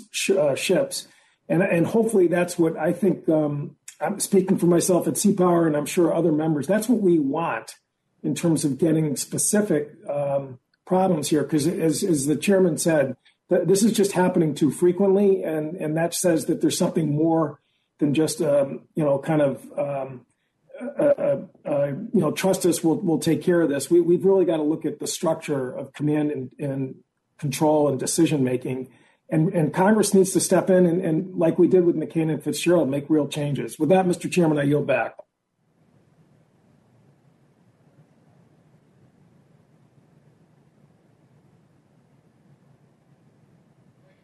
sh- uh, ships. And, and hopefully that's what I think, um, I'm speaking for myself at Sea Power, and I'm sure other members, that's what we want in terms of getting specific um, problems here. Because as, as the chairman said, th- this is just happening too frequently. And, and that says that there's something more than just, um, you know, kind of, um, Uh, uh, uh, you know, trust us, we'll, we'll take care of this. We, we've really got to look at the structure of command and, and control and decision-making. And, and Congress needs to step in and, and, like we did with McCain and Fitzgerald, make real changes. With that, Mister Chairman, I yield back.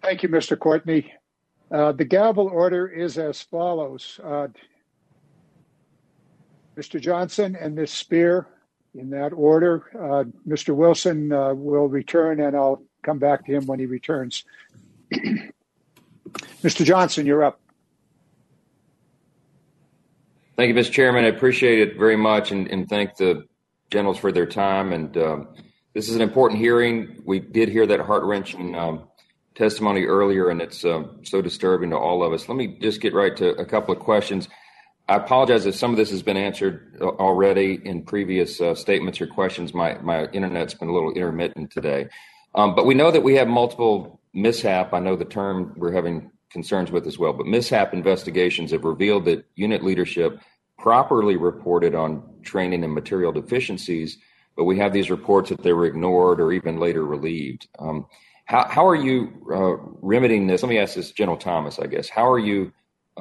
Thank you, Mister Courtney. Uh, the gavel order is as follows. Uh, Mister Johnson and Miz Speer, in that order. Uh, Mister Wilson uh, will return, and I'll come back to him when he returns. Mister Johnson, you're up. Thank you, Mister Chairman. I appreciate it very much, and, and thank the generals for their time. And um, this is an important hearing. We did hear that heart-wrenching um, testimony earlier, and it's uh, so disturbing to all of us. Let me just get right to a couple of questions. I apologize if some of this has been answered already in previous uh, statements or questions. My my internet's been a little intermittent today. Um, but we know that we have multiple mishap. I know the term we're having concerns with as well, but mishap investigations have revealed that unit leadership properly reported on training and material deficiencies, but we have these reports that they were ignored or even later relieved. Um, how, how are you uh, remedying this? Let me ask this, General Thomas, I guess. How are you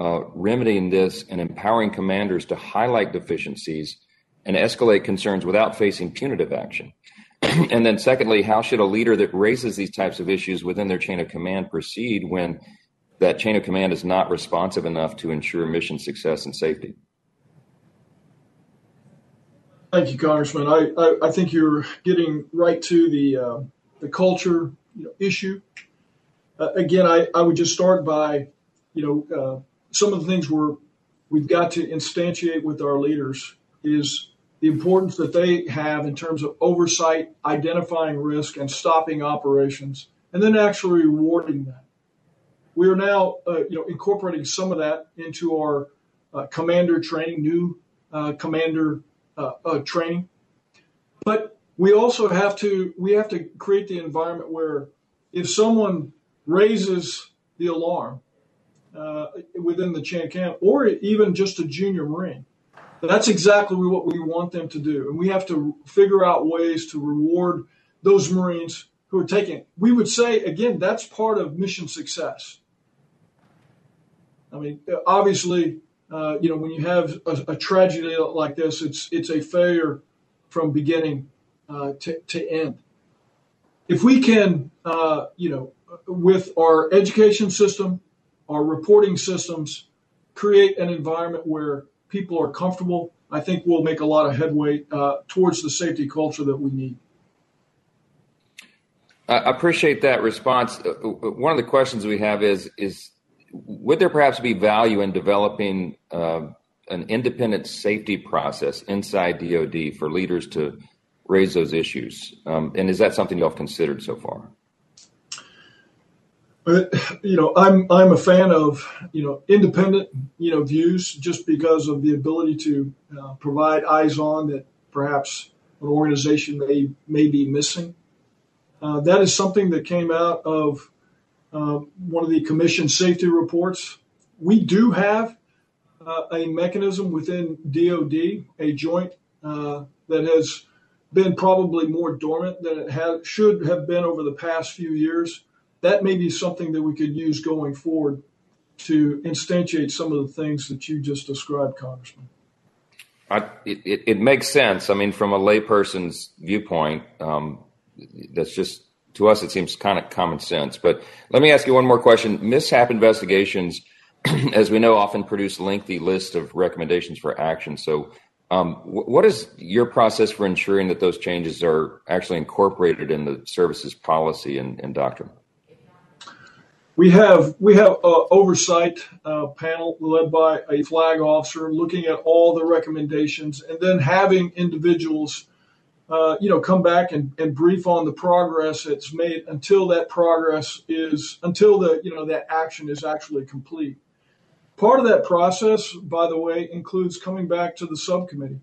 Uh, remedying this and empowering commanders to highlight deficiencies and escalate concerns without facing punitive action? And then secondly, how should a leader that raises these types of issues within their chain of command proceed when that chain of command is not responsive enough to ensure mission success and safety? Thank you, Congressman. I, I, I think you're getting right to the, uh, the culture you know, issue. Uh, again, I, I would just start by, you know, uh, some of the things we're, we've got to instantiate with our leaders is the importance that they have in terms of oversight, identifying risk, and stopping operations, and then actually rewarding that. We are now, uh, you know, incorporating some of that into our uh, commander training, new uh, commander uh, uh, training. But we also have to, we have to create the environment where if someone raises the alarm, Uh, within the chain camp, or even just a junior Marine. That's exactly what we want them to do. And we have to figure out ways to reward those Marines who are taking. We would say, again, that's part of mission success. I mean, obviously, uh, you know, when you have a, a tragedy like this, it's it's a failure from beginning uh, to, to end. If we can, uh, you know, with our education system, our reporting systems, create an environment where people are comfortable, I think we'll make a lot of headway uh, towards the safety culture that we need. I appreciate that response. One of the questions we have is, is would there perhaps be value in developing uh, an independent safety process inside D O D for leaders to raise those issues? Um, and is that something you all have considered so far? You know, I'm I'm a fan of, you know, independent, you know, views, just because of the ability to uh, provide eyes on that perhaps an organization may, may be missing. Uh, that is something that came out of uh, one of the commission safety reports. We do have uh, a mechanism within D O D, a joint uh, that has been probably more dormant than it ha- should have been over the past few years. That may be something that we could use going forward to instantiate some of the things that you just described, Congressman. I, it, it makes sense. I mean, from a layperson's viewpoint, um, that's just, to us, it seems kind of common sense. But let me ask you one more question. Mishap investigations, as we know, often produce lengthy lists of recommendations for action. So um, w- what is your process for ensuring that those changes are actually incorporated in the service's policy and, and doctrine? We have we have an oversight uh, panel led by a flag officer looking at all the recommendations, and then having individuals, uh, you know, come back and, and brief on the progress that's made until that progress is until the you know that action is actually complete. Part of that process, by the way, includes coming back to the subcommittee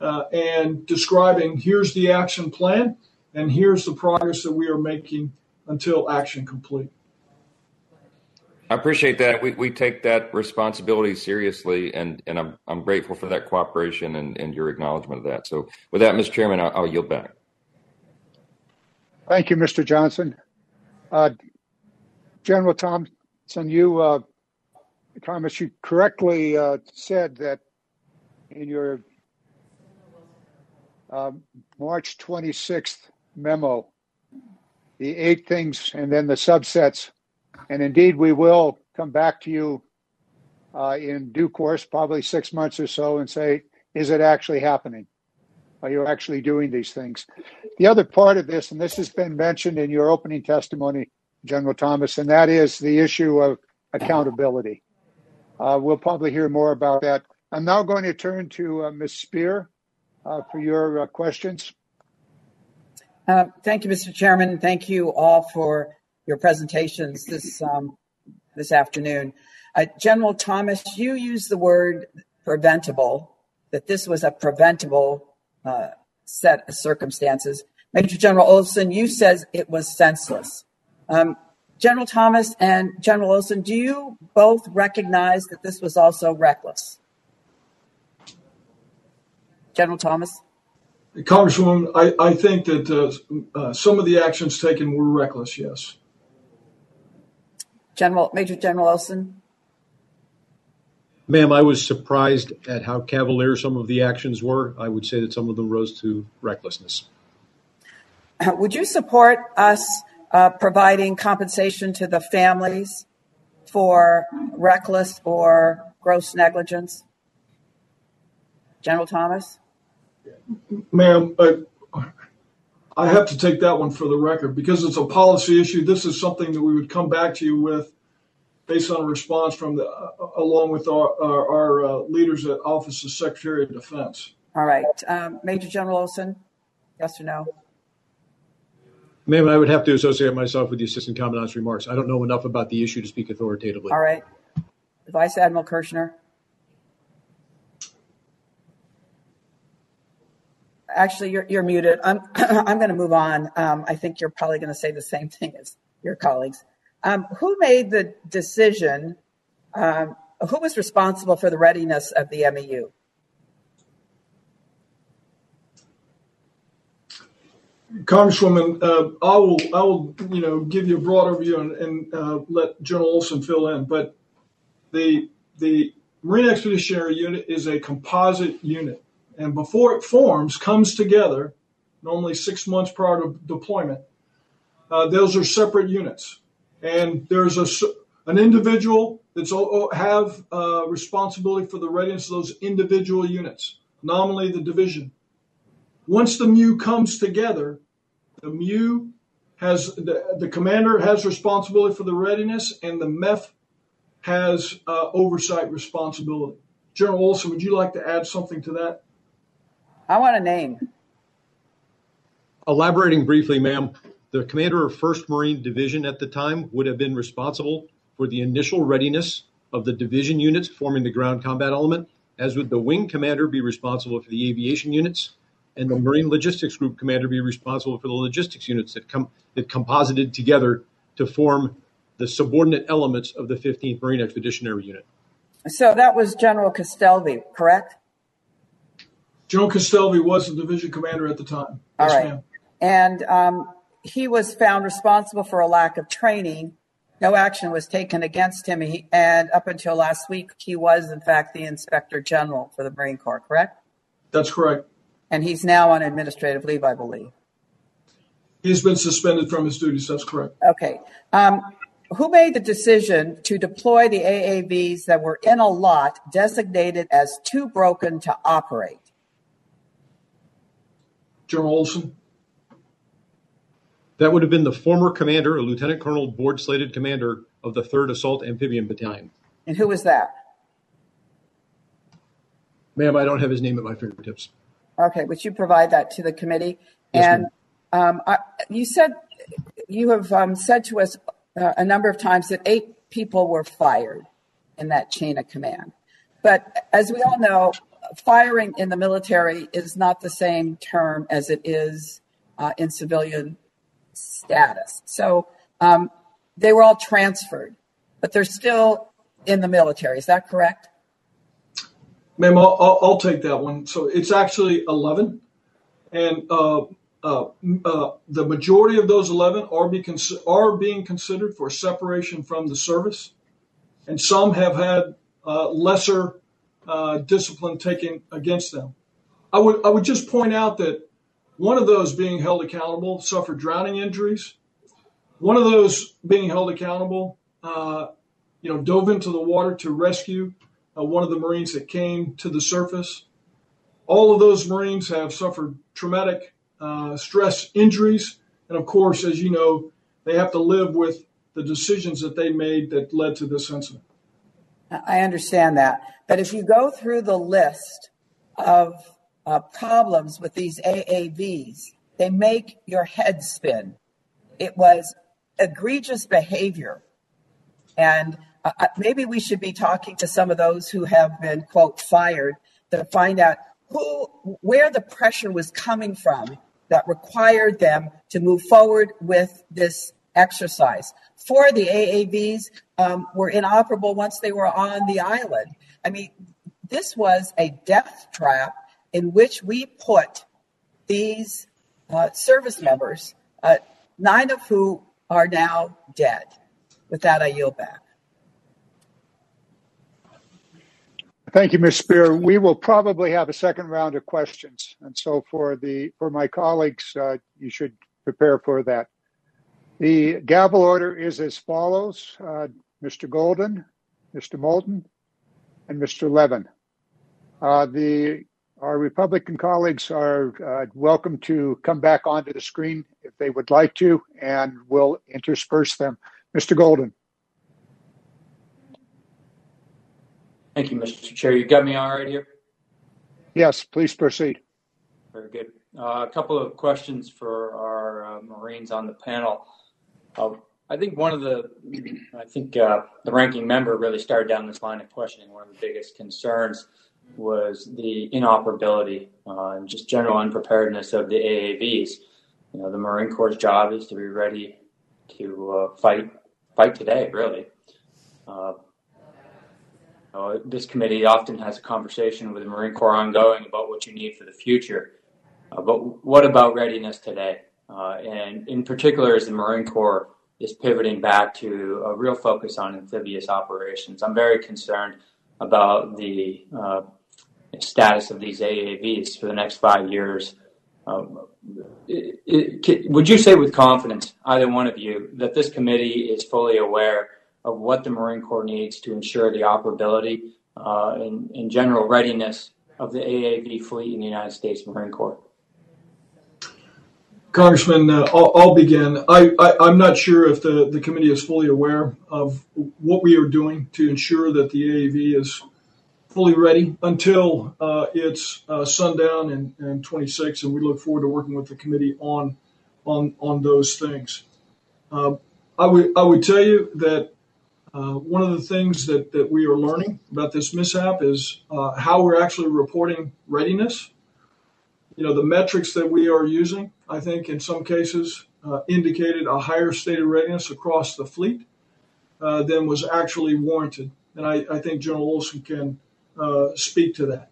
uh, and describing here's the action plan and here's the progress that we are making until action complete. I appreciate that. We we take that responsibility seriously, and, and I'm I'm grateful for that cooperation and, and your acknowledgement of that. So with that, Mister Chairman, I'll, I'll yield back. Thank you, Mister Johnson. Uh, General Thompson, you, uh, Thomas, you correctly uh, said that in your uh, March twenty-sixth memo, the eight things and then the subsets. And indeed, we will come back to you uh, in due course, probably six months or so, and say, is it actually happening? Are you actually doing these things? The other part of this, and this has been mentioned in your opening testimony, General Thomas, and that is the issue of accountability. Uh, we'll probably hear more about that. I'm now going to turn to uh, Miz Speer uh, for your uh, questions. Uh, thank you, Mister Chairman. Thank you all for your presentations this um, this afternoon. Uh, General Thomas, you used the word preventable, that this was a preventable uh, set of circumstances. Major General Olson, you said it was senseless. Um, General Thomas and General Olson, do you both recognize that this was also reckless? General Thomas? Congresswoman, I, I think that uh, uh, some of the actions taken were reckless, yes. General, Major General Olson. Ma'am, I was surprised at how cavalier some of the actions were. I would say that some of them rose to recklessness. Would you support us uh, providing compensation to the families for reckless or gross negligence? General Thomas? Ma'am, I, I have to take that one for the record because it's a policy issue. This is something that we would come back to you with based on a response from the, uh, along with our, our, our uh, leaders at Office of Secretary of Defense. All right. Um, Major General Olson, yes or no? Ma'am, I would have to associate myself with the Assistant Commandant's remarks. I don't know enough about the issue to speak authoritatively. All right. Vice Admiral Kitchener. Actually, you're, you're muted. I'm I'm going to move on. Um, I think you're probably going to say the same thing as your colleagues. Um, who made the decision? Um, who was responsible for the readiness of the M E U? Congresswoman, uh, I will I will you know give you a broad overview and, and uh, let General Olson fill in. But the the Marine Expeditionary Unit is a composite unit. And before it forms, comes together, normally six months prior to deployment, uh, those are separate units. And there's a, an individual that's have uh, responsibility for the readiness of those individual units, nominally the division. Once the M E U comes together, the M E U has, the, the commander has responsibility for the readiness, and the M E F has uh, oversight responsibility. General Olson, would you like to add something to that? I want a name. Elaborating briefly, ma'am, the commander of first Marine Division at the time would have been responsible for the initial readiness of the division units forming the ground combat element, as would the wing commander be responsible for the aviation units, and the Marine Logistics Group commander be responsible for the logistics units that com- that composited together to form the subordinate elements of the fifteenth Marine Expeditionary Unit. So that was General Castelvi, correct? General Castelvi was the division commander at the time. All yes, right. Ma'am. And um, he was found responsible for a lack of training. No action was taken against him. He, and up until last week, he was, in fact, the Inspector General for the Marine Corps, correct? That's correct. And he's now on administrative leave, I believe. He's been suspended from his duties. That's correct. Okay. Um, who made the decision to deploy the A A Vs that were in a lot designated as too broken to operate? General Olson. That would have been the former commander, a lieutenant colonel, board-slated commander of the third Assault Amphibian Battalion. And who was that? Ma'am, I don't have his name at my fingertips. Okay, would you provide that to the committee? Yes, and um, I, you said you have um, said to us uh, a number of times that eight people were fired in that chain of command. But as we all know, firing in the military is not the same term as it is uh, in civilian status. So um, they were all transferred, but they're still in the military. Is that correct? Ma'am, I'll, I'll take that one. So it's actually eleven, and uh, uh, uh, the majority of those eleven are, be cons- are being considered for separation from the service, and some have had uh, lesser uh, discipline taken against them. I would I would just point out that one of those being held accountable suffered drowning injuries. One of those being held accountable, uh, you know, dove into the water to rescue Uh, one of the Marines that came to the surface. All of those Marines have suffered traumatic uh, stress injuries. And of course, as you know, they have to live with the decisions that they made that led to this incident. I understand that. But if you go through the list of uh, problems with these A A Vs, they make your head spin. It was egregious behavior. And Uh, maybe we should be talking to some of those who have been, quote, fired to find out who, where the pressure was coming from that required them to move forward with this exercise. Four of the A A Vs um, were inoperable once they were on the island. I mean, this was a death trap in which we put these uh, service members, uh, nine of who are now dead. With that, I yield back. Thank you, Miz Spear. We will probably have a second round of questions. And so for the for my colleagues, uh, you should prepare for that. The gavel order is as follows. Uh, Mister Golden, Mister Moulton, and Mister Levin. Uh, the our Republican colleagues are uh, welcome to come back onto the screen if they would like to, and we'll intersperse them. Mister Golden. Thank you, Mister Chair. You got me all right here? Yes, please proceed. Very good. Uh, a couple of questions for our uh, Marines on the panel. Uh, I think one of the, I think uh, the ranking member really started down this line of questioning. One of the biggest concerns was the inoperability uh, and just general unpreparedness of the A A Vs. You know, the Marine Corps' job is to be ready to uh, fight, fight today, really. Uh, Uh, this committee often has a conversation with the Marine Corps ongoing about what you need for the future. Uh, but what about readiness today? Uh, and in particular, as the Marine Corps is pivoting back to a real focus on amphibious operations, I'm very concerned about the uh, status of these A A Vs for the next five years. Um, it, it, would you say with confidence, either one of you, that this committee is fully aware of what the Marine Corps needs to ensure the operability uh, and, and general readiness of the A A V fleet in the United States Marine Corps? Congressman, uh, I'll, I'll begin. I, I, I'm not sure if the, the committee is fully aware of what we are doing to ensure that the A A V is fully ready until uh, it's uh, sundown and, and twenty-six, and we look forward to working with the committee on on on those things. Uh, I would I would tell you that uh, one of the things that, that we are learning about this mishap is uh, how we're actually reporting readiness. You know, the metrics that we are using, I think, in some cases uh, indicated a higher state of readiness across the fleet uh, than was actually warranted. And I, I think General Olson can uh, speak to that.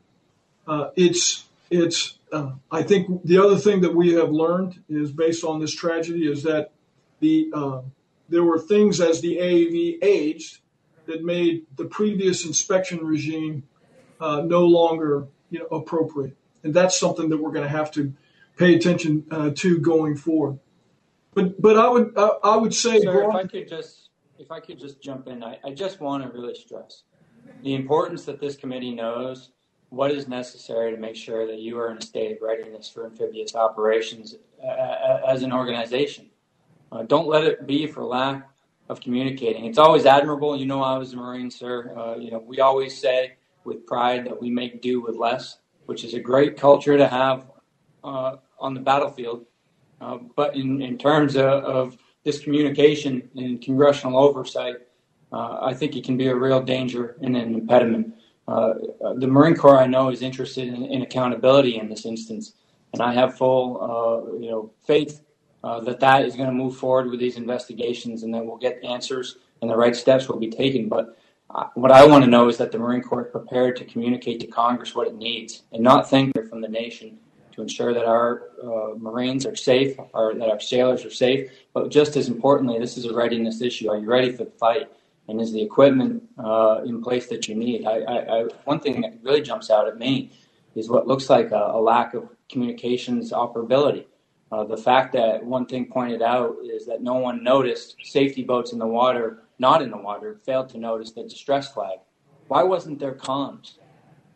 Uh, it's, it's. Uh, I think the other thing that we have learned is based on this tragedy is that the uh, there were things as the A A V aged that made the previous inspection regime uh, no longer you know, appropriate. And that's something that we're going to have to pay attention uh, to going forward. But but I would I, I would say, sir, Ron, if I could just if I could just jump in, I, I just want to really stress the importance that this committee knows what is necessary to make sure that you are in a state of readiness for amphibious operations uh, as an organization. Uh, don't let it be for lack of communicating. It's always admirable. You know, I was a Marine, sir. Uh, you know, we always say with pride that we make do with less, which is a great culture to have uh, on the battlefield. Uh, but in, in terms of, of this communication and congressional oversight, uh, I think it can be a real danger and an impediment. Uh, the Marine Corps, I know, is interested in, in accountability in this instance. And I have full uh, you know, faith uh, that that is going to move forward with these investigations and that we'll get answers and the right steps will be taken. But what I want to know is that the Marine Corps is prepared to communicate to Congress what it needs and not think they're from the nation to ensure that our uh, Marines are safe or that our sailors are safe. But just as importantly, this is a readiness issue. Are you ready for the fight? And is the equipment uh, in place that you need? I, I, I, one thing that really jumps out at me is what looks like a, a lack of communications operability. Uh, the fact that one thing pointed out is that no one noticed safety boats in the water not in the water, failed to notice the distress flag. Why wasn't there comms?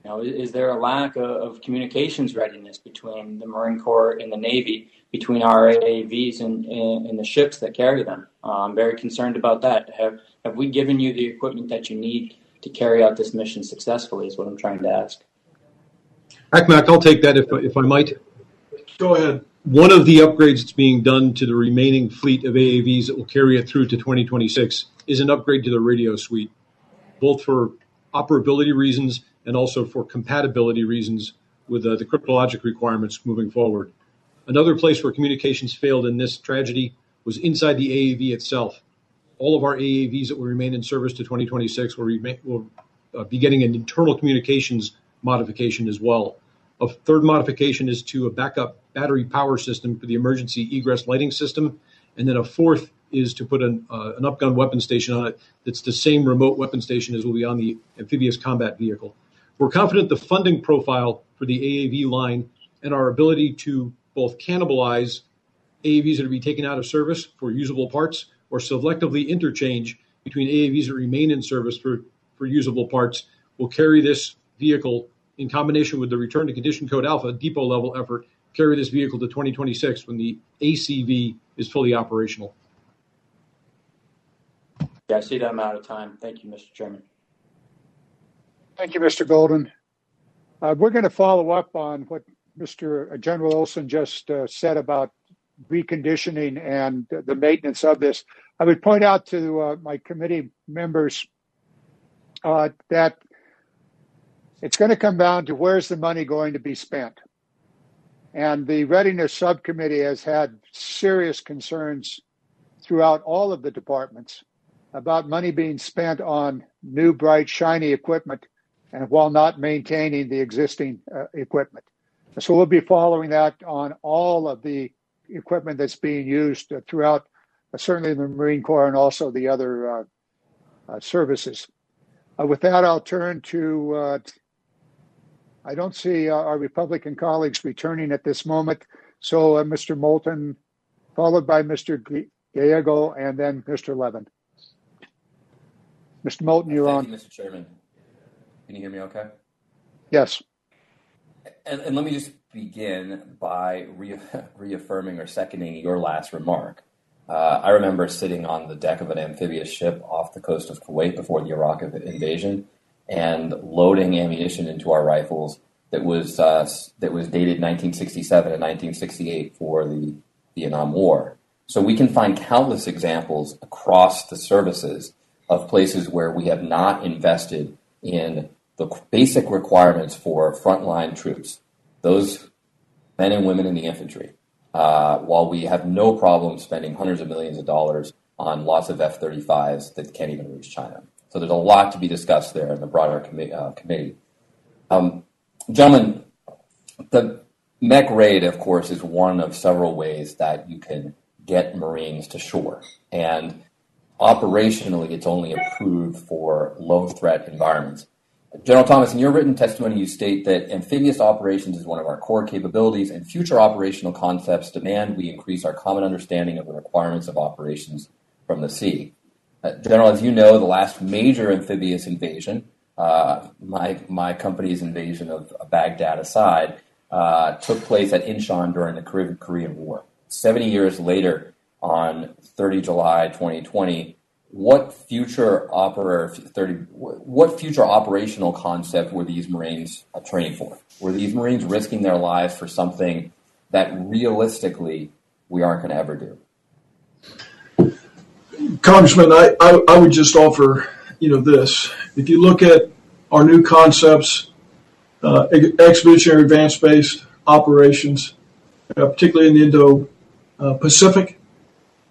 You know, is, is there a lack of, of communications readiness between the Marine Corps and the Navy, between our A A Vs and, and, and the ships that carry them? Uh, I'm very concerned about that. Have, have we given you the equipment that you need to carry out this mission successfully is what I'm trying to ask. Akmak, I'll take that if, if I might. Go ahead. One of the upgrades that's being done to the remaining fleet of A A Vs that will carry it through to twenty twenty-six is an upgrade to the radio suite, both for operability reasons and also for compatibility reasons with uh, the cryptologic requirements moving forward. Another place where communications failed in this tragedy was inside the A A V itself. All of our A A Vs that will remain in service to twenty twenty-six will, remain, will uh, be getting an internal communications modification as well. A third modification is to a backup battery power system for the emergency egress lighting system. And then a fourth is to put an, uh, an upgun weapon station on it that's the same remote weapon station as will be on the amphibious combat vehicle. We're confident the funding profile for the A A V line and our ability to both cannibalize A A Vs that are to be taken out of service for usable parts or selectively interchange between A A Vs that remain in service for, for usable parts will carry this vehicle in combination with the return to condition code alpha depot level effort, carry this vehicle to twenty twenty-six when the A C V is fully operational. Yeah, I see that I'm out of time. Thank you, Mister Chairman. Thank you, Mister Golden. Uh, we're going to follow up on what Mister General Olson just uh, said about reconditioning and uh, the maintenance of this. I would point out to uh, my committee members uh, that it's going to come down to where's the money going to be spent. And the Readiness Subcommittee has had serious concerns throughout all of the departments about money being spent on new, bright, shiny equipment and while not maintaining the existing uh, equipment. So we'll be following that on all of the equipment that's being used uh, throughout, uh, certainly the Marine Corps and also the other uh, uh, services. Uh, with that, I'll turn to... Uh, I don't see uh, our Republican colleagues returning at this moment. So uh, Mister Moulton, followed by Mister Gallego, and then Mister Levin. Mister Moulton, you're Thank on. You, Mister Chairman. Can you hear me okay? Yes. And, and let me just begin by re- reaffirming or seconding your last remark. Uh, I remember sitting on the deck of an amphibious ship off the coast of Kuwait before the Iraq invasion, and loading ammunition into our rifles that was uh, that was dated nineteen sixty-seven and nineteen sixty-eight for the Vietnam War. So we can find countless examples across the services of places where we have not invested in the basic requirements for frontline troops, those men and women in the infantry, uh, while we have no problem spending hundreds of millions of dollars on lots of F thirty-fives that can't even reach China. So there's a lot to be discussed there in the broader commi- uh, committee. Um, gentlemen, the mech raid, of course, is one of several ways that you can get Marines to shore. And operationally, it's only approved for low-threat environments. General Thomas, in your written testimony, you state that amphibious operations is one of our core capabilities, and future operational concepts demand we increase our common understanding of the requirements of operations from the sea. Uh, General, as you know, the last major amphibious invasion, uh, my my company's invasion of, of Baghdad aside, uh, took place at Incheon during the Korean, Korean War. Seventy years later, on the thirtieth of July, twenty twenty, what future opera thirty what future operational concept were these Marines training for? Were these Marines risking their lives for something that realistically we aren't going to ever do? Congressman, I, I I would just offer you know this: if you look at our new concepts, uh, expeditionary advanced based operations, uh, particularly in the Indo uh, Pacific.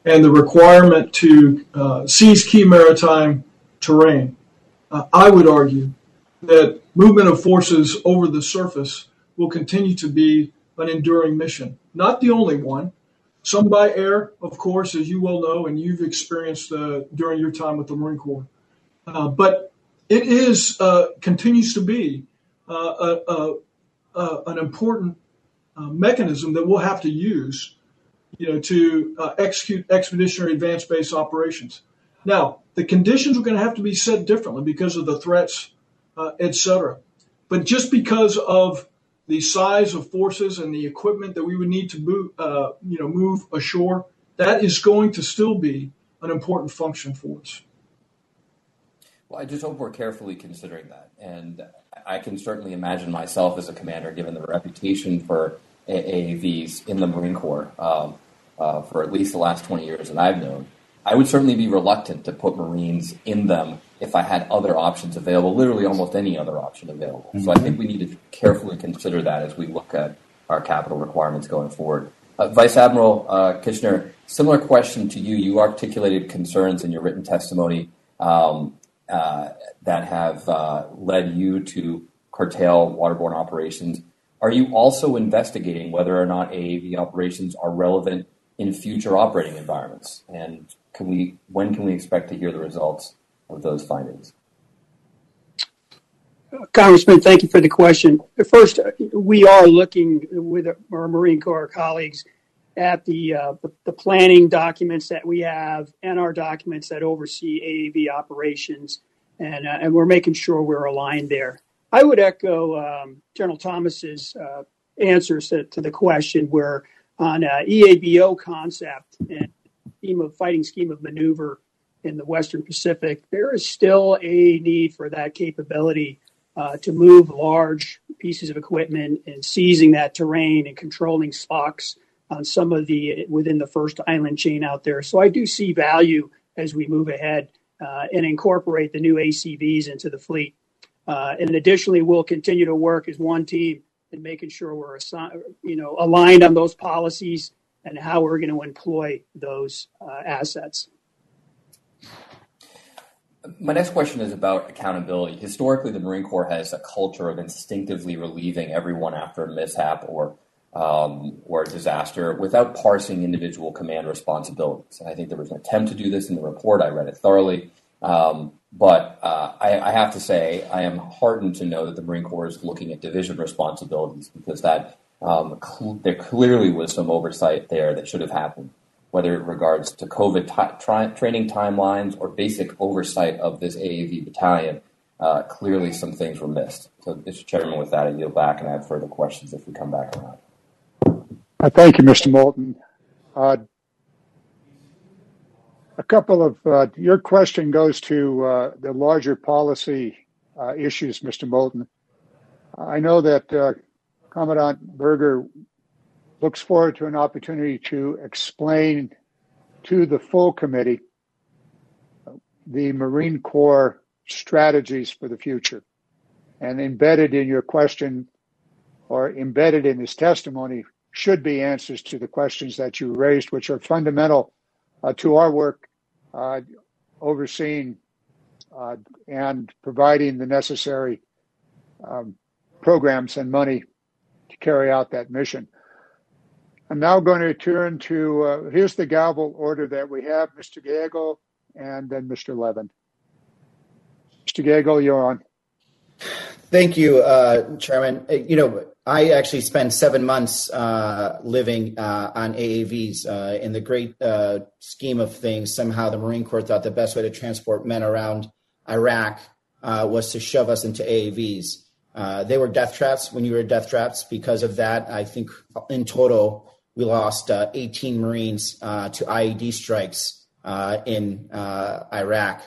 And the requirement to uh, seize key maritime terrain, uh, I would argue that movement of forces over the surface will continue to be an enduring mission. Not the only one. Some by air, of course, as you well know, and you've experienced uh, during your time with the Marine Corps. Uh, but it is uh, continues to be uh, a, a, a, an important uh, mechanism that we'll have to use you know, to uh, execute expeditionary advanced-based operations. Now, the conditions are going to have to be set differently because of the threats, uh, et cetera. But just because of the size of forces and the equipment that we would need to move, uh, you know, move ashore, that is going to still be an important function for us. Well, I just hope we're carefully considering that. And I can certainly imagine myself as a commander, given the reputation for A A Vs in the Marine Corps um, uh, for at least the last twenty years that I've known, I would certainly be reluctant to put Marines in them if I had other options available, literally almost any other option available. So I think we need to carefully consider that as we look at our capital requirements going forward. Uh, Vice Admiral uh, Kitchener, similar question to you. You articulated concerns in your written testimony um, uh, that have uh, led you to curtail waterborne operations. Are you also investigating whether or not A A V operations are relevant in future operating environments? And can we, when can we expect to hear the results of those findings? Congressman, thank you for the question. First, we are looking with our Marine Corps colleagues at the, uh, the, the planning documents that we have and our documents that oversee A A V operations, and, uh, and we're making sure we're aligned there. I would echo um, General Thomas's uh, answers to, to the question where on uh, E A B O concept and scheme of fighting scheme of maneuver in the Western Pacific, there is still a need for that capability uh, to move large pieces of equipment and seizing that terrain and controlling stalks on some of the within the first island chain out there. So I do see value as we move ahead uh, and incorporate the new A C Vs into the fleet. Uh, and additionally, we'll continue to work as one team in making sure we're assi- you know, aligned on those policies and how we're going to employ those uh, assets. My next question is about accountability. Historically, the Marine Corps has a culture of instinctively relieving everyone after a mishap or um, or a disaster without parsing individual command responsibilities. And I think there was an attempt to do this in the report. I read it thoroughly. Um, But uh, I, I have to say, I am heartened to know that the Marine Corps is looking at division responsibilities because that um, cl- there clearly was some oversight there that should have happened, whether it regards to COVID t- tra- training timelines or basic oversight of this A A V battalion. Uh, clearly, some things were missed. So, Mister Chairman, with that, I yield back, and I have further questions if we come back around. Uh, thank you, Mister Moulton. Uh, A couple of, uh, your question goes to uh, the larger policy uh, issues, Mister Moulton. I know that uh, Commandant Berger looks forward to an opportunity to explain to the full committee the Marine Corps strategies for the future. And embedded in your question, or embedded in his testimony, should be answers to the questions that you raised, which are fundamental uh, to our work uh, overseeing uh, and providing the necessary um, programs and money to carry out that mission. I'm now going to turn to, uh, here's the gavel order that we have, Mister Gallego and then Mister Levin. Mister Gallego, you're on. Thank you, uh, Chairman. You know, I actually spent seven months uh, living uh, on A A Vs. Uh, in the great uh, scheme of things, somehow the Marine Corps thought the best way to transport men around Iraq uh, was to shove us into A A Vs. Uh, they were death traps when you were death traps. Because of that, I think in total, we lost uh, eighteen Marines uh, to I E D strikes uh, in uh, Iraq.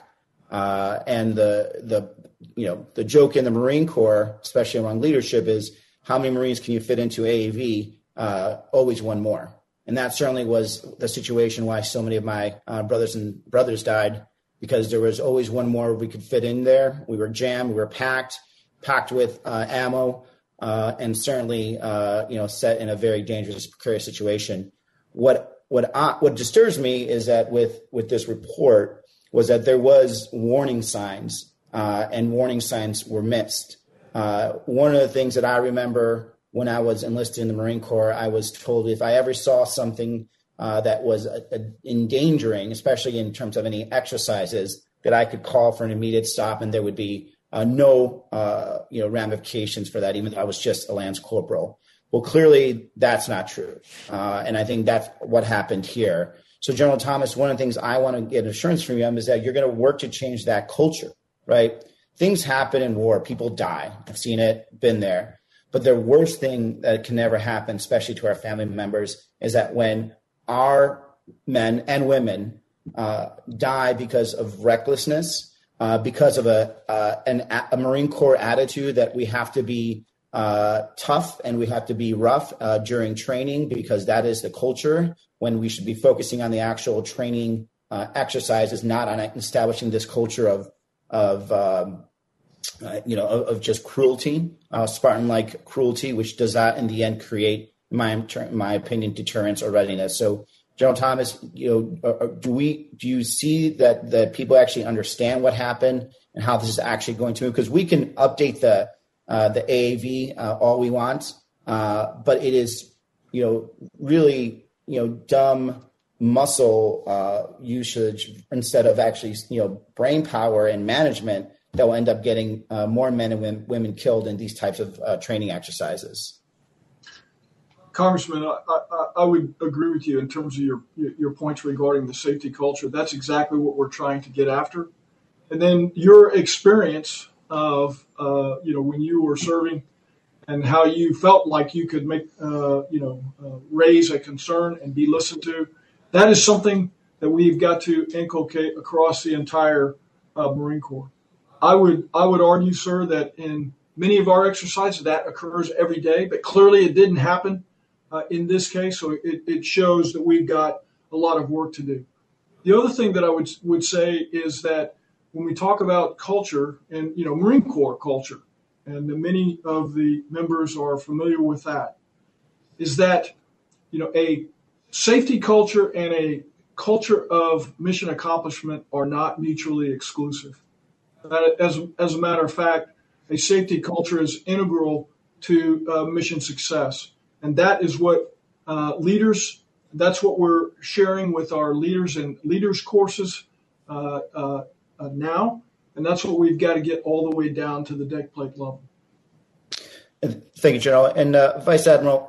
Uh, and the the you know the joke in the Marine Corps, especially among leadership, is how many Marines can you fit into A A V? Uh, always one more, and that certainly was the situation why so many of my uh, brothers and brothers died, because there was always one more we could fit in there. We were jammed, we were packed, packed with uh, ammo, uh, and certainly uh, you know set in a very dangerous, precarious situation. What what I, what disturbs me is that with with this report. Was that there was warning signs, uh, and warning signs were missed. Uh, one of the things that I remember when I was enlisted in the Marine Corps, I was told if I ever saw something uh, that was a, a endangering, especially in terms of any exercises, that I could call for an immediate stop, and there would be uh, no uh, you know, ramifications for that, even though I was just a Lance Corporal. Well, clearly that's not true. Uh, and I think that's what happened here. So, General Thomas, one of the things I want to get assurance from you is that you're going to work to change that culture, right? Things happen in war. People die. I've seen it, been there. But the worst thing that can ever happen, especially to our family members, is that when our men and women uh, die because of recklessness, uh, because of a, uh, an, a Marine Corps attitude that we have to be Uh, tough and we have to be rough uh, during training, because that is the culture, when we should be focusing on the actual training uh, exercises, not on establishing this culture of of um, uh, you know of, of just cruelty, uh, Spartan-like cruelty, which does not in the end create, in my in my opinion, deterrence or readiness. So, General Thomas, you know, do we do you see that that people actually understand what happened and how this is actually going to move? Because we can update the Uh, the A A V, uh, all we want, uh, but it is, you know, really, you know, dumb muscle uh, usage instead of actually, you know, brain power and management that will end up getting uh, more men and women, women killed in these types of uh, training exercises. Congressman, I, I, I would agree with you in terms of your your points regarding the safety culture. That's exactly what we're trying to get after, and then your experience of, uh, you know, when you were serving and how you felt like you could make, uh, you know, uh, raise a concern and be listened to. That is something that we've got to inculcate across the entire uh, Marine Corps. I would, I would argue, sir, that in many of our exercises that occurs every day, but clearly it didn't happen uh, in this case. So it, it shows that we've got a lot of work to do. The other thing that I would, would say is that when we talk about culture and, you know, Marine Corps culture, and the, many of the members are familiar with that, is that, you know, a safety culture and a culture of mission accomplishment are not mutually exclusive. As, as a matter of fact, a safety culture is integral to uh, mission success. And that is what uh, leaders, that's what we're sharing with our leaders and leaders courses uh, uh Uh, now, and that's what we've got to get all the way down to the deck plate level. Thank you, General. And uh, Vice Admiral,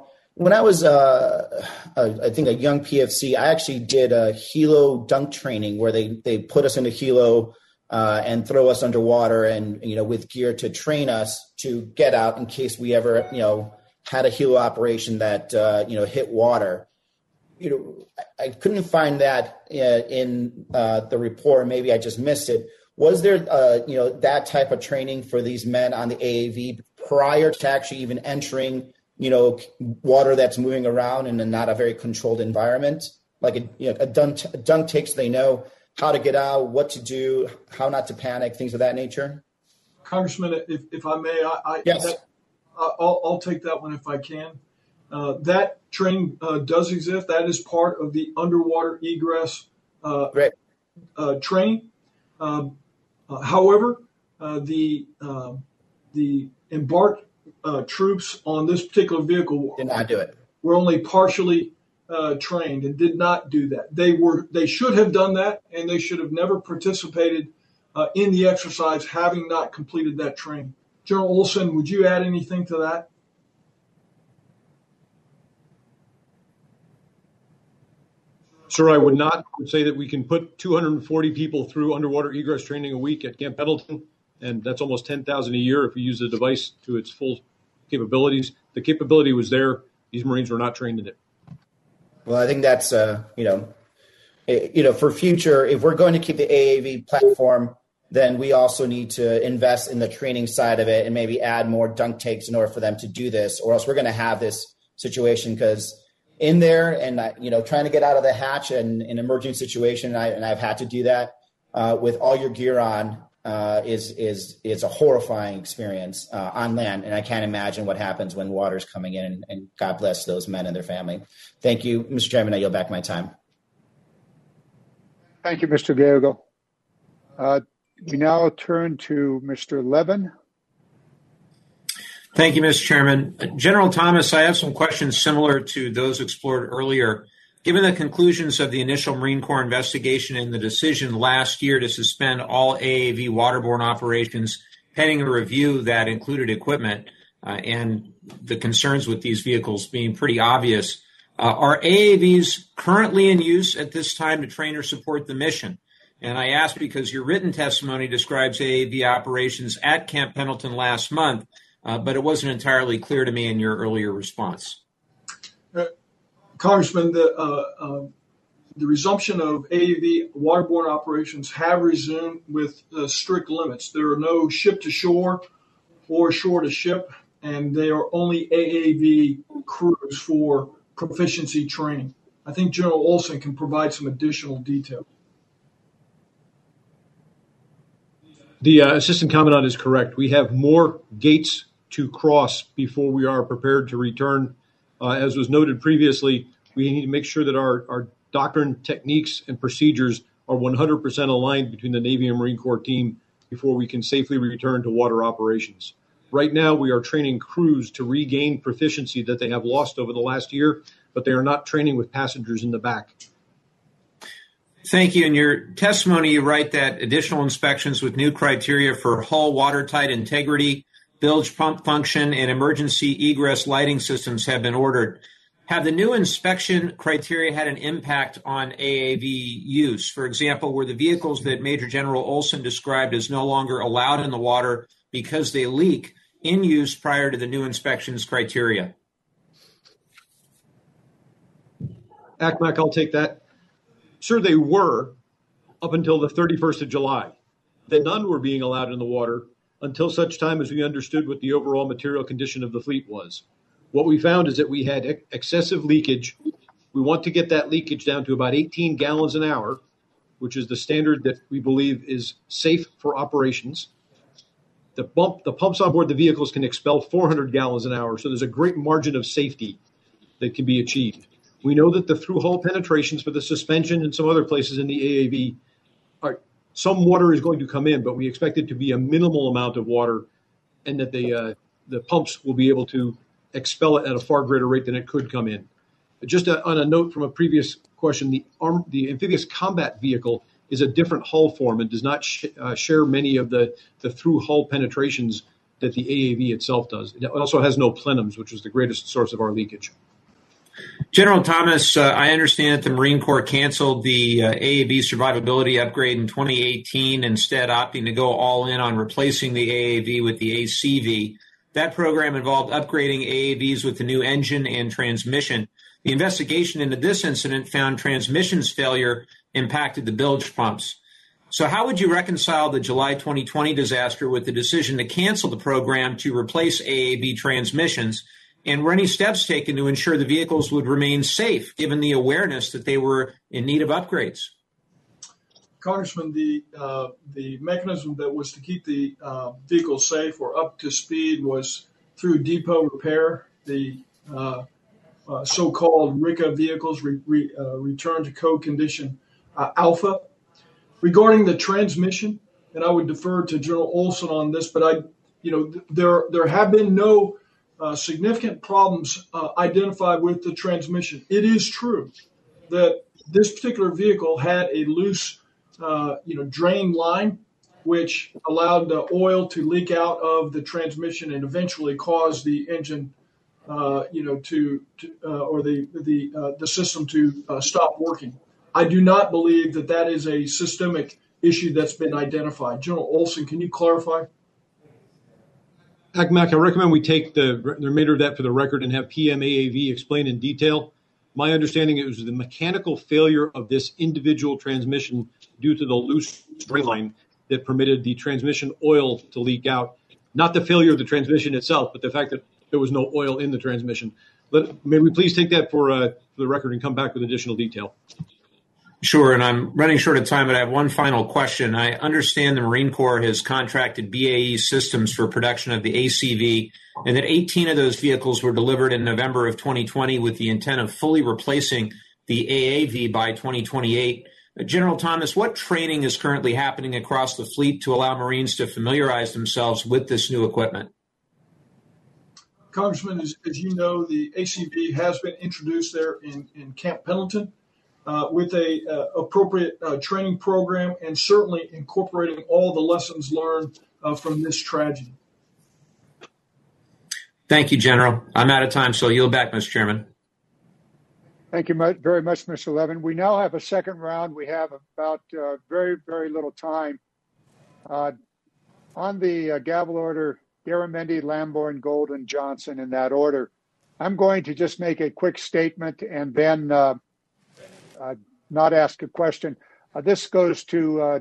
when I was, uh, a, I think, a young P F C, I actually did a helo dunk training where they, they put us into helo uh, and throw us underwater and, you know, with gear to train us to get out in case we ever, you know, had a helo operation that, uh, you know, hit water. You know, I couldn't find that in uh, the report. Maybe I just missed it. Was there, uh, you know, that type of training for these men on the A A V prior to actually even entering, you know, water that's moving around in a not a very controlled environment? Like a, you know, a dunk, a dunk takes, they know how to get out, what to do, how not to panic, things of that nature? Congressman, if, if I may, I, I, yes. that, I'll, I'll take that one if I can. Uh, that training uh, does exist. That is part of the underwater egress uh, uh, training. Um, uh, however, uh, the uh, the embarked uh, troops on this particular vehicle did not do it. Were only partially uh, trained and did not do that. They were they should have done that, and they should have never participated uh, in the exercise, having not completed that training. General Olson, would you add anything to that? Sir, I would not. I would say that we can put two hundred forty people through underwater egress training a week at Camp Pendleton, and that's almost ten thousand a year if we use the device to its full capabilities. The capability was there. These Marines were not trained in it. Well, I think that's, uh, you know, it, you know, for future, if we're going to keep the A A V platform, then we also need to invest in the training side of it and maybe add more dunk takes in order for them to do this, or else we're going to have this situation because – in there and, you know, trying to get out of the hatch in an emerging situation. And, I, and I've had to do that uh, with all your gear on uh, is, is, is a horrifying experience uh, on land. And I can't imagine what happens when water's coming in, and, and God bless those men and their family. Thank you, Mister Chairman. I yield back my time. Thank you, Mister Gallego. Uh, we now turn to Mister Levin. Thank you, Mister Chairman. General Thomas, I have some questions similar to those explored earlier. Given the conclusions of the initial Marine Corps investigation and the decision last year to suspend all A A V waterborne operations pending a review that included equipment uh, and the concerns with these vehicles being pretty obvious, uh, are A A Vs currently in use at this time to train or support the mission? And I ask because your written testimony describes A A V operations at Camp Pendleton last month, Uh, but it wasn't entirely clear to me in your earlier response. Uh, Congressman, the, uh, uh, the resumption of A A V waterborne operations have resumed with uh, strict limits. There are no ship-to-shore or shore-to-ship, and they are only A A V crews for proficiency training. I think General Olson can provide some additional detail. The uh, Assistant Commandant is correct. We have more gates to cross before we are prepared to return. Uh, as was noted previously, we need to make sure that our, our doctrine, techniques, and procedures are one hundred percent aligned between the Navy and Marine Corps team before we can safely return to water operations. Right now, we are training crews to regain proficiency that they have lost over the last year, but they are not training with passengers in the back. Thank you. In your testimony, you write that additional inspections with new criteria for hull watertight integrity, bilge pump function, and emergency egress lighting systems have been ordered. Have the new inspection criteria had an impact on A A V use? For example, were the vehicles that Major General Olson described as no longer allowed in the water because they leak in use prior to the new inspections criteria? A C M A C, I'll take that. Sir, they were up until the thirty-first of July. Then none were being allowed in the water until such time as we understood what the overall material condition of the fleet was. What we found is that we had ex- excessive leakage. We want to get that leakage down to about eighteen gallons an hour, which is the standard that we believe is safe for operations. The, bump, the pumps on board the vehicles can expel four hundred gallons an hour, so there's a great margin of safety that can be achieved. We know that the through-hull penetrations for the suspension and some other places in the A A V, are, some water is going to come in, but we expect it to be a minimal amount of water, and that the uh, the pumps will be able to expel it at a far greater rate than it could come in. But just a, on a note from a previous question, the, arm, the amphibious combat vehicle is a different hull form and does not sh- uh, share many of the, the through-hull penetrations that the A A V itself does. It also has no plenums, which is the greatest source of our leakage. General Thomas, uh, I understand that the Marine Corps canceled the uh, A A V survivability upgrade in twenty eighteen, instead opting to go all in on replacing the A A V with the A C V. That program involved upgrading A A Vs with the new engine and transmission. The investigation into this incident found transmissions failure impacted the bilge pumps. So how would you reconcile the July twenty twenty disaster with the decision to cancel the program to replace A A V transmissions? And were any steps taken to ensure the vehicles would remain safe, given the awareness that they were in need of upgrades? Congressman, the uh, the mechanism that was to keep the uh, vehicles safe or up to speed was through depot repair. The uh, uh, so-called R C A vehicles, re, re, uh, return to code condition uh, alpha. Regarding the transmission, and I would defer to General Olson on this, but I, you know, th- there there have been no uh, significant problems uh, identified with the transmission. It is true that this particular vehicle had a loose Uh, you know, drain line, which allowed the oil to leak out of the transmission and eventually cause the engine, uh, you know, to, to uh, or the the uh, the system to uh, stop working. I do not believe that that is a systemic issue that's been identified. General Olson, can you clarify? Mac, I recommend we take the, the remainder of that for the record and have P M A A V explain in detail. My understanding it was the mechanical failure of this individual transmission due to the loose drain line that permitted the transmission oil to leak out. Not the failure of the transmission itself, but the fact that there was no oil in the transmission. Let, may we please take that for, uh, for the record and come back with additional detail? Sure, and I'm running short of time, but I have one final question. I understand the Marine Corps has contracted B A E Systems for production of the A C V, and that eighteen of those vehicles were delivered in November of twenty twenty with the intent of fully replacing the A A V by twenty twenty-eight. General Thomas, what training is currently happening across the fleet to allow Marines to familiarize themselves with this new equipment? Congressman, as, as you know, the A C V has been introduced there in, in Camp Pendleton. Uh, with a uh, appropriate uh, training program and certainly incorporating all the lessons learned uh, from this tragedy. Thank you, General. I'm out of time, so I'll yield back, Mister Chairman. Thank you much, very much, Mister Levin. We now have a second round. We have about uh, very, very little time. Uh, on the uh, gavel order, Garamendi, Lamborn, Golden, Johnson, in that order. I'm going to just make a quick statement and then uh, Uh, not ask a question. Uh, this goes to uh,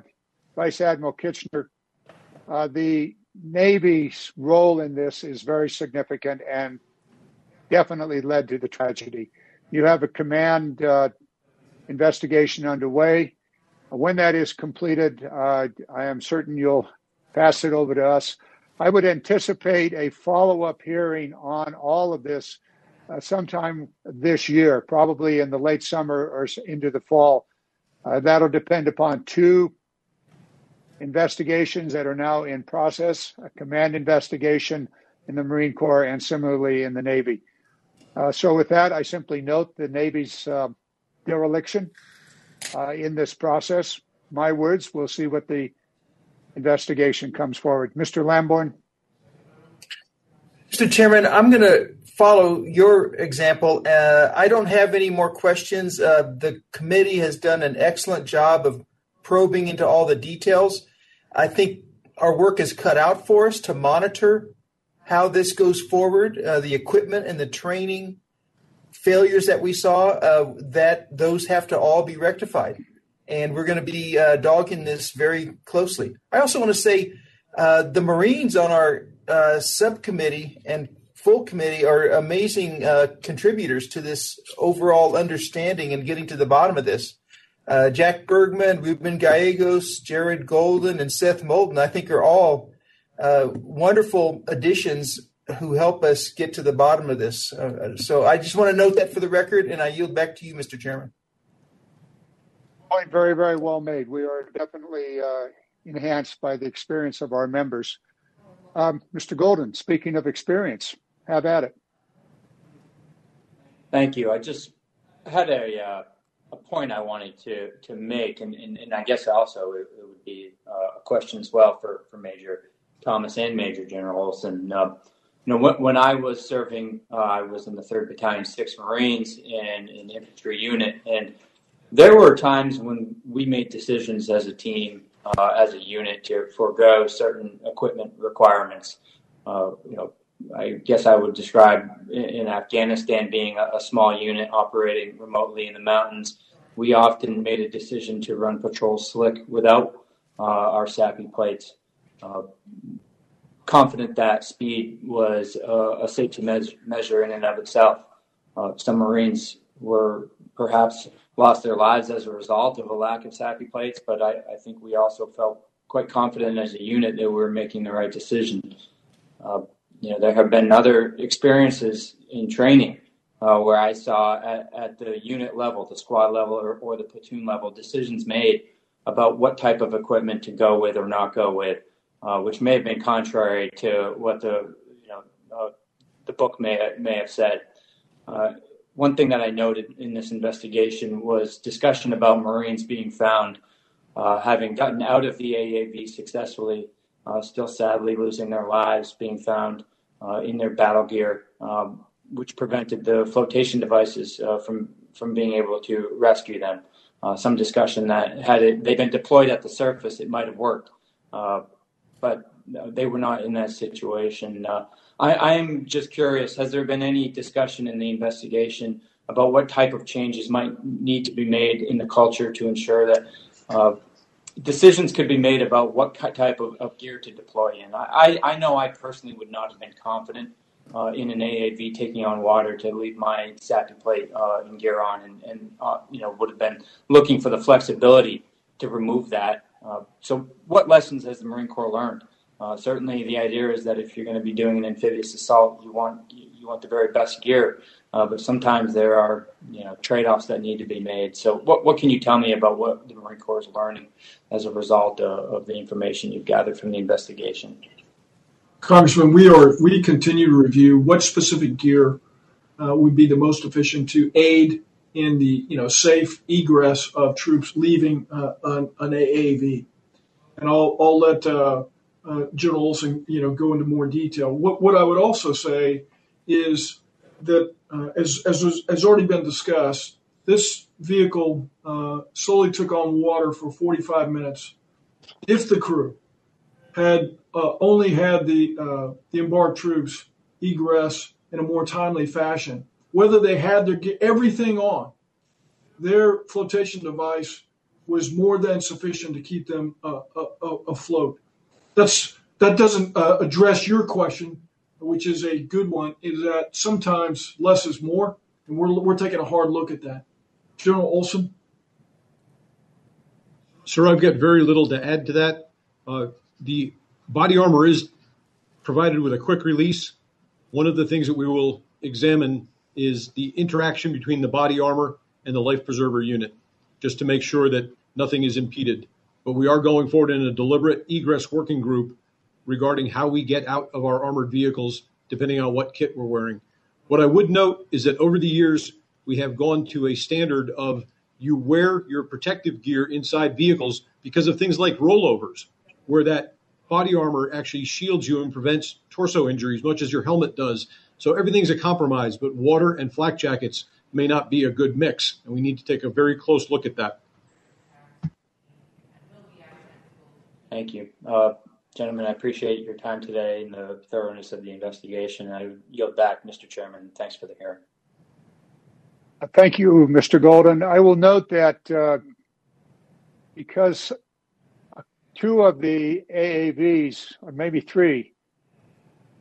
Vice Admiral Kitchener. Uh, the Navy's role in this is very significant and definitely led to the tragedy. You have a command uh, investigation underway. When that is completed, uh, I am certain you'll pass it over to us. I would anticipate a follow-up hearing on all of this Uh, sometime this year, probably in the late summer or into the fall. Uh, that'll depend upon two investigations that are now in process, a command investigation in the Marine Corps and similarly in the Navy. Uh, so with that, I simply note the Navy's uh, dereliction uh, in this process. My words, we'll see what the investigation comes forward. Mister Lamborn. Mister Chairman, I'm going to follow your example. Uh, I don't have any more questions. Uh, the committee has done an excellent job of probing into all the details. I think our work is cut out for us to monitor how this goes forward, uh, the equipment and the training failures that we saw, uh, that those have to all be rectified. And we're going to be uh, dogging this very closely. I also want to say uh, the Marines on our Uh, subcommittee and full committee are amazing uh, contributors to this overall understanding and getting to the bottom of this. Uh, Jack Bergman, Ruben Gallegos, Jared Golden, and Seth Moulton, I think are all uh, wonderful additions who help us get to the bottom of this. Uh, so I just want to note that for the record, and I yield back to you, Mister Chairman. Point very, very well made. We are definitely uh, enhanced by the experience of our members. Um, Mister Golden, speaking of experience, have at it. Thank you. I just had a uh, a point I wanted to, to make, and, and, and I guess also it, it would be uh, a question as well for, for Major Thomas and Major General Olson. Uh, you know, when, when I was serving, uh, I was in the third Battalion, sixth Marines in an infantry unit, and there were times when we made decisions as a team Uh, as a unit to forego certain equipment requirements. Uh, you know, I guess I would describe in, in Afghanistan being a, a small unit operating remotely in the mountains. We often made a decision to run patrol slick without uh, our SAPI plates, uh, confident that speed was uh, a safety me- measure in and of itself. Uh, some Marines were perhaps lost their lives as a result of a lack of SAPI plates, but I, I think we also felt quite confident as a unit that we were making the right decision. Uh, you know, there have been other experiences in training uh, where I saw at, at the unit level, the squad level, or, or the platoon level, decisions made about what type of equipment to go with or not go with, uh, which may have been contrary to what the you know uh, the book may may have said. Uh, one thing that I noted in this investigation was discussion about Marines being found uh, having gotten out of the A A V successfully, uh, still sadly losing their lives, being found uh, in their battle gear, um, which prevented the flotation devices uh, from from being able to rescue them. Uh, some discussion that had it, they been deployed at the surface, it might have worked, uh, but they were not in that situation. Uh, I am just curious, has there been any discussion in the investigation about what type of changes might need to be made in the culture to ensure that uh, decisions could be made about what type of, of gear to deploy in? I, I know I personally would not have been confident uh, in an A A V taking on water to leave my SAPI plate uh, and gear on, and, and uh, you know, would have been looking for the flexibility to remove that. Uh, so what lessons has the Marine Corps learned? Uh, certainly, the idea is that if you're going to be doing an amphibious assault, you want you want the very best gear. Uh, but sometimes there are you know trade-offs that need to be made. So, what what can you tell me about what the Marine Corps is learning as a result of, of the information you've gathered from the investigation? Congressman, we are we continue to review what specific gear uh, would be the most efficient to aid in the you know safe egress of troops leaving uh, an, an A A V, and I'll I'll let. Uh, Uh, General Olson, you know, go into more detail. What what I would also say is that, uh, as as has already been discussed, this vehicle uh, slowly took on water for forty-five minutes. If the crew had uh, only had the uh, the embarked troops egress in a more timely fashion, whether they had their everything on, their flotation device was more than sufficient to keep them uh, afloat. That's, that doesn't uh, address your question, which is a good one, is that sometimes less is more, and we're we're taking a hard look at that. General Olson? Sir, I've got very little to add to that. Uh, the body armor is provided with a quick release. One of the things that we will examine is the interaction between the body armor and the life preserver unit, just to make sure that nothing is impeded. But we are going forward in a deliberate egress working group regarding how we get out of our armored vehicles, depending on what kit we're wearing. What I would note is that over the years, we have gone to a standard of you wear your protective gear inside vehicles because of things like rollovers, where that body armor actually shields you and prevents torso injuries, much as your helmet does. So everything's a compromise, but water and flak jackets may not be a good mix, and we need to take a very close look at that. Thank you. Uh, gentlemen, I appreciate your time today and the thoroughness of the investigation. I yield back, Mister Chairman. Thanks for the hearing. Thank you, Mister Golden. I will note that uh, because two of the A A Vs, or maybe three,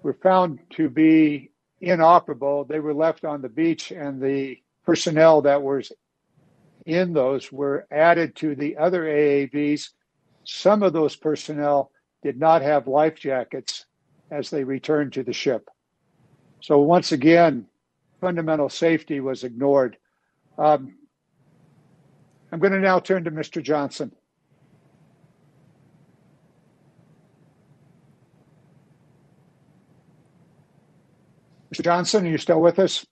were found to be inoperable, they were left on the beach, and the personnel that was in those were added to the other A A Vs. Some of those personnel did not have life jackets as they returned to the ship. So once again, fundamental safety was ignored. Um, I'm going to now turn to Mister Johnson. Mister Johnson, are you still with us?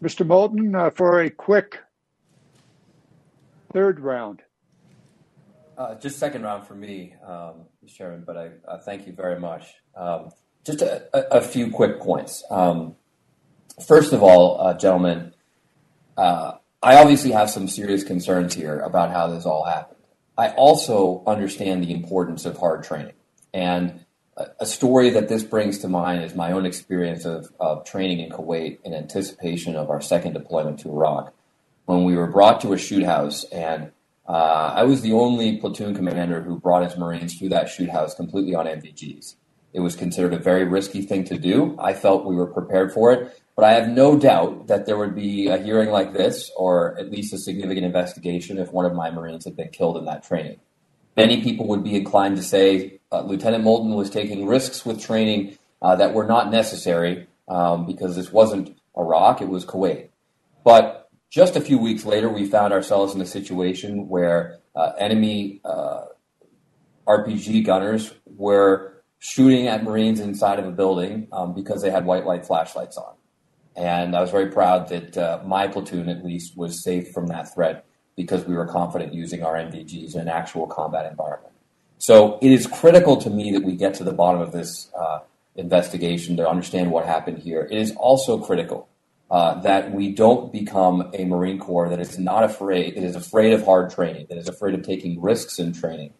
Mister Moulton, uh, for a quick third round. Uh, just second round for me, um, Mister Chairman, but I, I thank you very much. Um, just a, a, a few quick points. Um, first of all, uh, gentlemen, uh, I obviously have some serious concerns here about how this all happened. I also understand the importance of hard training. And a, a story that this brings to mind is my own experience of, of training in Kuwait in anticipation of our second deployment to Iraq, when we were brought to a shoot house and Uh, I was the only platoon commander who brought his Marines through that shoot house completely on M V Gs. It was considered a very risky thing to do. I felt we were prepared for it, but I have no doubt that there would be a hearing like this, or at least a significant investigation, if one of my Marines had been killed in that training. Many people would be inclined to say uh, Lieutenant Moulton was taking risks with training uh, that were not necessary um, because this wasn't Iraq, it was Kuwait. But just a few weeks later, we found ourselves in a situation where uh, enemy uh, R P G gunners were shooting at Marines inside of a building um, because they had white light flashlights on. And I was very proud that uh, my platoon, at least, was safe from that threat because we were confident using our M D Gs in an actual combat environment. So it is critical to me that we get to the bottom of this uh, investigation to understand what happened here. It is also critical Uh, that we don't become a Marine Corps that is not afraid, that is afraid of hard training, that is afraid of taking risks in training.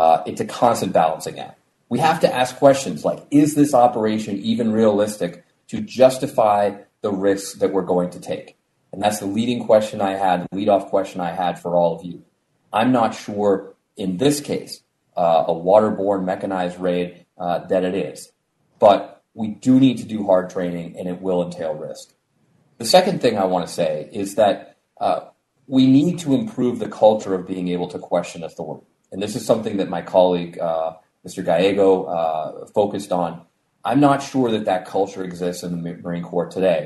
Uh, it's a constant balancing act. We have to ask questions like, is this operation even realistic to justify the risks that we're going to take? And that's the leading question I had, the leadoff question I had for all of you. I'm not sure in this case, uh, a waterborne mechanized raid, uh, that it is. But we do need to do hard training, and it will entail risk. The second thing I want to say is that uh, we need to improve the culture of being able to question authority. And this is something that my colleague, uh, Mister Gallego, uh, focused on. I'm not sure that that culture exists in the Marine Corps today.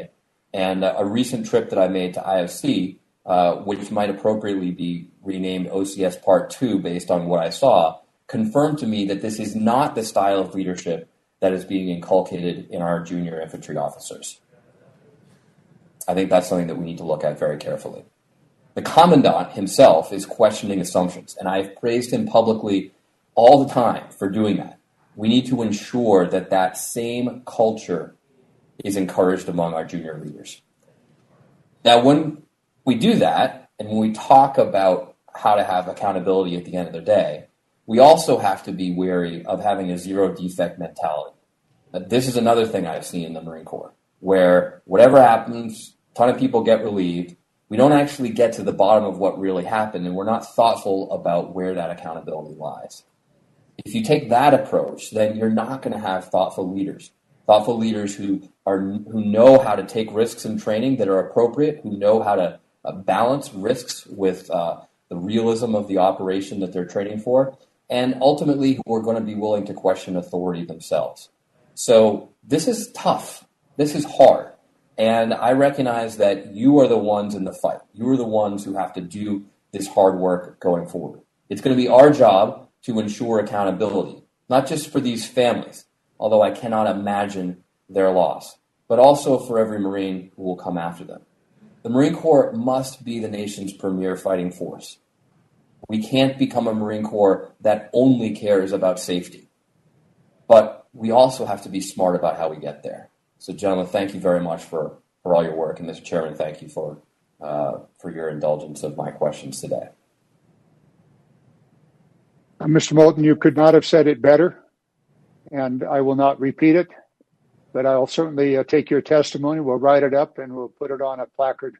And uh, a recent trip that I made to I F C, uh, which might appropriately be renamed O C S Part two based on what I saw, confirmed to me that this is not the style of leadership that is being inculcated in our junior infantry officers. I think that's something that we need to look at very carefully. The commandant himself is questioning assumptions, and I've praised him publicly all the time for doing that. We need to ensure that that same culture is encouraged among our junior leaders. Now, when we do that, and when we talk about how to have accountability at the end of the day, we also have to be wary of having a zero defect mentality. This is another thing I've seen in the Marine Corps, where whatever happens, a ton of people get relieved. We don't actually get to the bottom of what really happened, and we're not thoughtful about where that accountability lies. If you take that approach, then you're not going to have thoughtful leaders, thoughtful leaders who are who know how to take risks in training that are appropriate, who know how to uh, balance risks with uh, the realism of the operation that they're training for, and ultimately who are going to be willing to question authority themselves. So this is tough. This is hard, and I recognize that you are the ones in the fight. You are the ones who have to do this hard work going forward. It's going to be our job to ensure accountability, not just for these families, although I cannot imagine their loss, but also for every Marine who will come after them. The Marine Corps must be the nation's premier fighting force. We can't become a Marine Corps that only cares about safety, but we also have to be smart about how we get there. So, gentlemen, thank you very much for, for all your work. And, Mister Chairman, thank you for uh, for your indulgence of my questions today. Mister Moulton, you could not have said it better, and I will not repeat it. But I'll certainly uh, take your testimony. We'll write it up, and we'll put it on a placard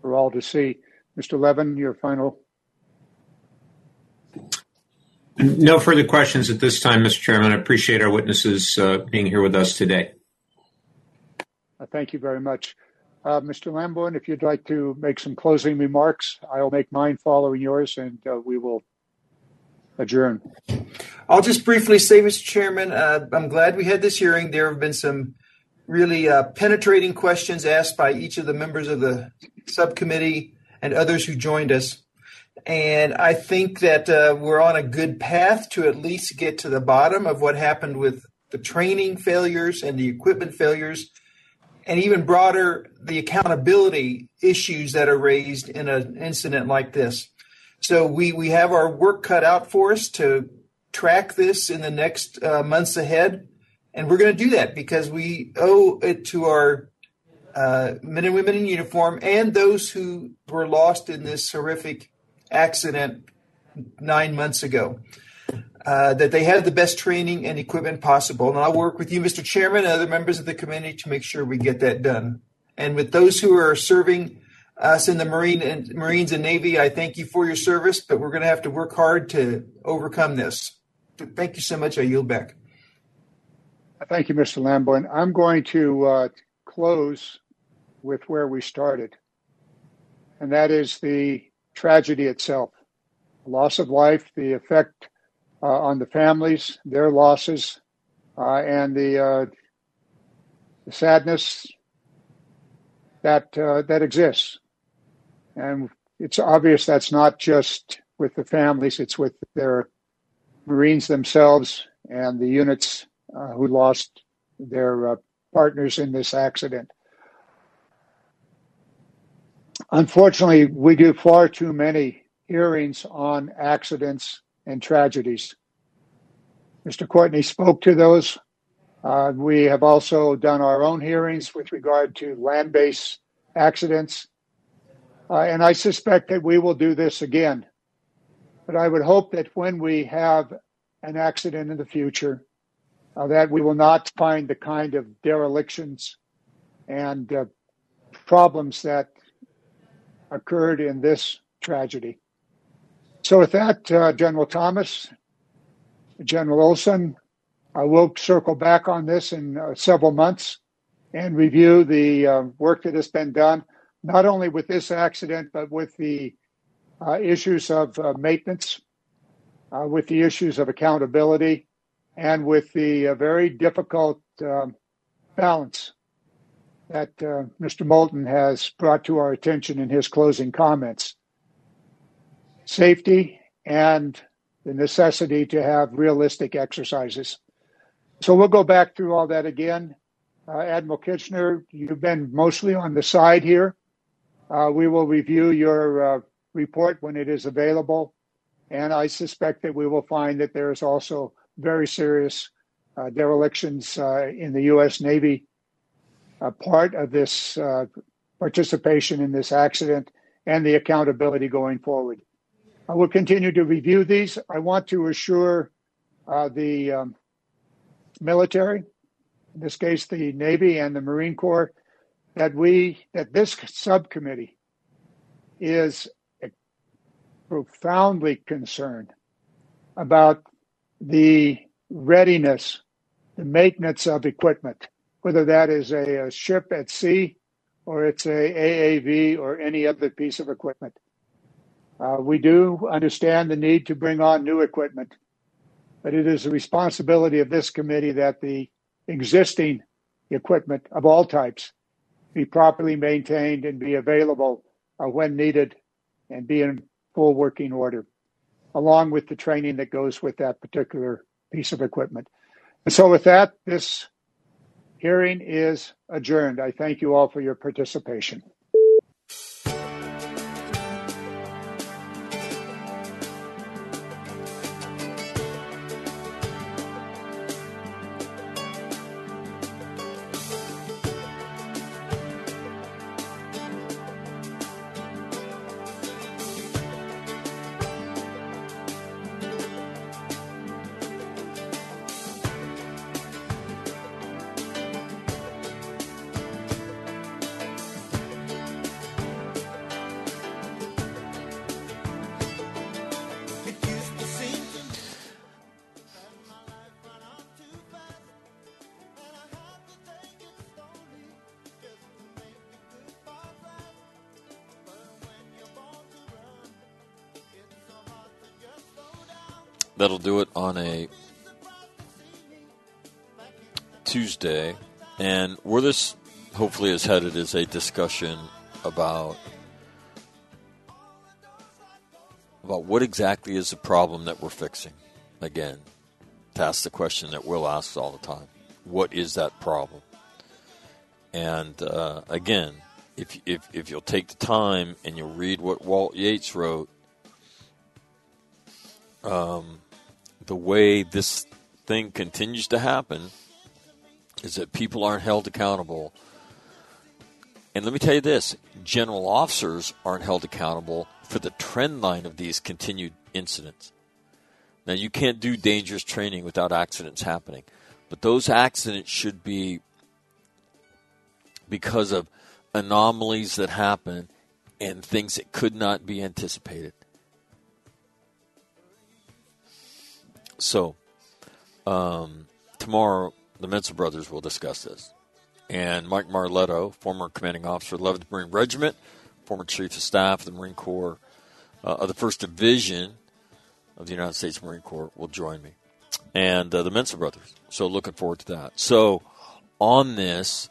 for all to see. Mister Levin, your final. No further questions at this time, Mister Chairman. I appreciate our witnesses uh, being here with us today. Thank you very much. Uh, Mister Lambourn, if you'd like to make some closing remarks, I'll make mine following yours, and uh, we will adjourn. I'll just briefly say, Mister Chairman, uh, I'm glad we had this hearing. There have been some really uh, penetrating questions asked by each of the members of the subcommittee and others who joined us. And I think that uh, we're on a good path to at least get to the bottom of what happened with the training failures and the equipment failures, and even broader, the accountability issues that are raised in an incident like this. So we, we have our work cut out for us to track this in the next uh, months ahead. And we're going to do that because we owe it to our uh, men and women in uniform and those who were lost in this horrific accident nine months ago. Uh, that they have the best training and equipment possible. And I'll work with you, Mister Chairman, and other members of the committee to make sure we get that done. And with those who are serving us in the Marine and Marines and Navy, I thank you for your service, but we're going to have to work hard to overcome this. Thank you so much. I yield back. Thank you, Mister Lamborn. I'm going to uh, close with where we started, and that is the tragedy itself, the loss of life, the effect uh, on the families, their losses, uh, and the, uh, the sadness that uh, that exists. And it's obvious that's not just with the families, it's with their Marines themselves and the units uh, who lost their uh, partners in this accident. Unfortunately, we do far too many hearings on accidents and tragedies. Mister Courtney spoke to those. Uh, we have also done our own hearings with regard to land-based accidents. Uh, and I suspect that we will do this again. But I would hope that when we have an accident in the future, uh, that we will not find the kind of derelictions and uh, problems that occurred in this tragedy. So with that, uh, General Thomas, General Olson, I will circle back on this in uh, several months and review the uh, work that has been done, not only with this accident, but with the uh, issues of uh, maintenance, uh, with the issues of accountability, and with the uh, very difficult uh, balance that uh, Mister Moulton has brought to our attention in his closing comments. Safety and the necessity to have realistic exercises. So we'll go back through all that again. Uh, Admiral Kitchener, you've been mostly on the side here. Uh, we will review your uh, report when it is available. And I suspect that we will find that there is also very serious uh, derelictions uh, in the U S Navy a part of this uh, participation in this accident and the accountability going forward. I will continue to review these. I want to assure uh, the um, military, in this case, the Navy and the Marine Corps, that we, that this subcommittee is profoundly concerned about the readiness, the maintenance of equipment, whether that is a, a ship at sea or it's a A A V or any other piece of equipment. Uh, we do understand the need to bring on new equipment, but it is the responsibility of this committee that the existing equipment of all types be properly maintained and be available uh, when needed and be in full working order, along with the training that goes with that particular piece of equipment. And so with that, this hearing is adjourned. I thank you all for your participation. That'll do it on a Tuesday. And where this hopefully is headed is a discussion about, about what exactly is the problem that we're fixing. Again, to ask the question that Will asks all the time. What is that problem? And uh, again, if, if if you'll take the time and you'll read what Walt Yates wrote, um, the way this thing continues to happen is that people aren't held accountable. And let me tell you this, general officers aren't held accountable for the trend line of these continued incidents. Now, you can't do dangerous training without accidents happening, but those accidents should be because of anomalies that happen and things that could not be anticipated. So, um, tomorrow, the Menzel brothers will discuss this. And Mike Marletto, former commanding officer of eleventh Marine Regiment, former Chief of Staff of the Marine Corps, uh, of the first Division of the United States Marine Corps, will join me. And uh, the Menzel brothers. So, looking forward to that. So, on this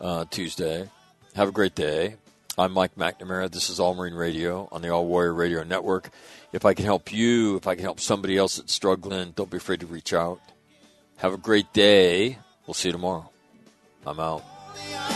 uh, Tuesday, have a great day. I'm Mike McNamara. This is All Marine Radio on the All Warrior Radio Network. If I can help you, if I can help somebody else that's struggling, don't be afraid to reach out. Have a great day. We'll see you tomorrow. I'm out.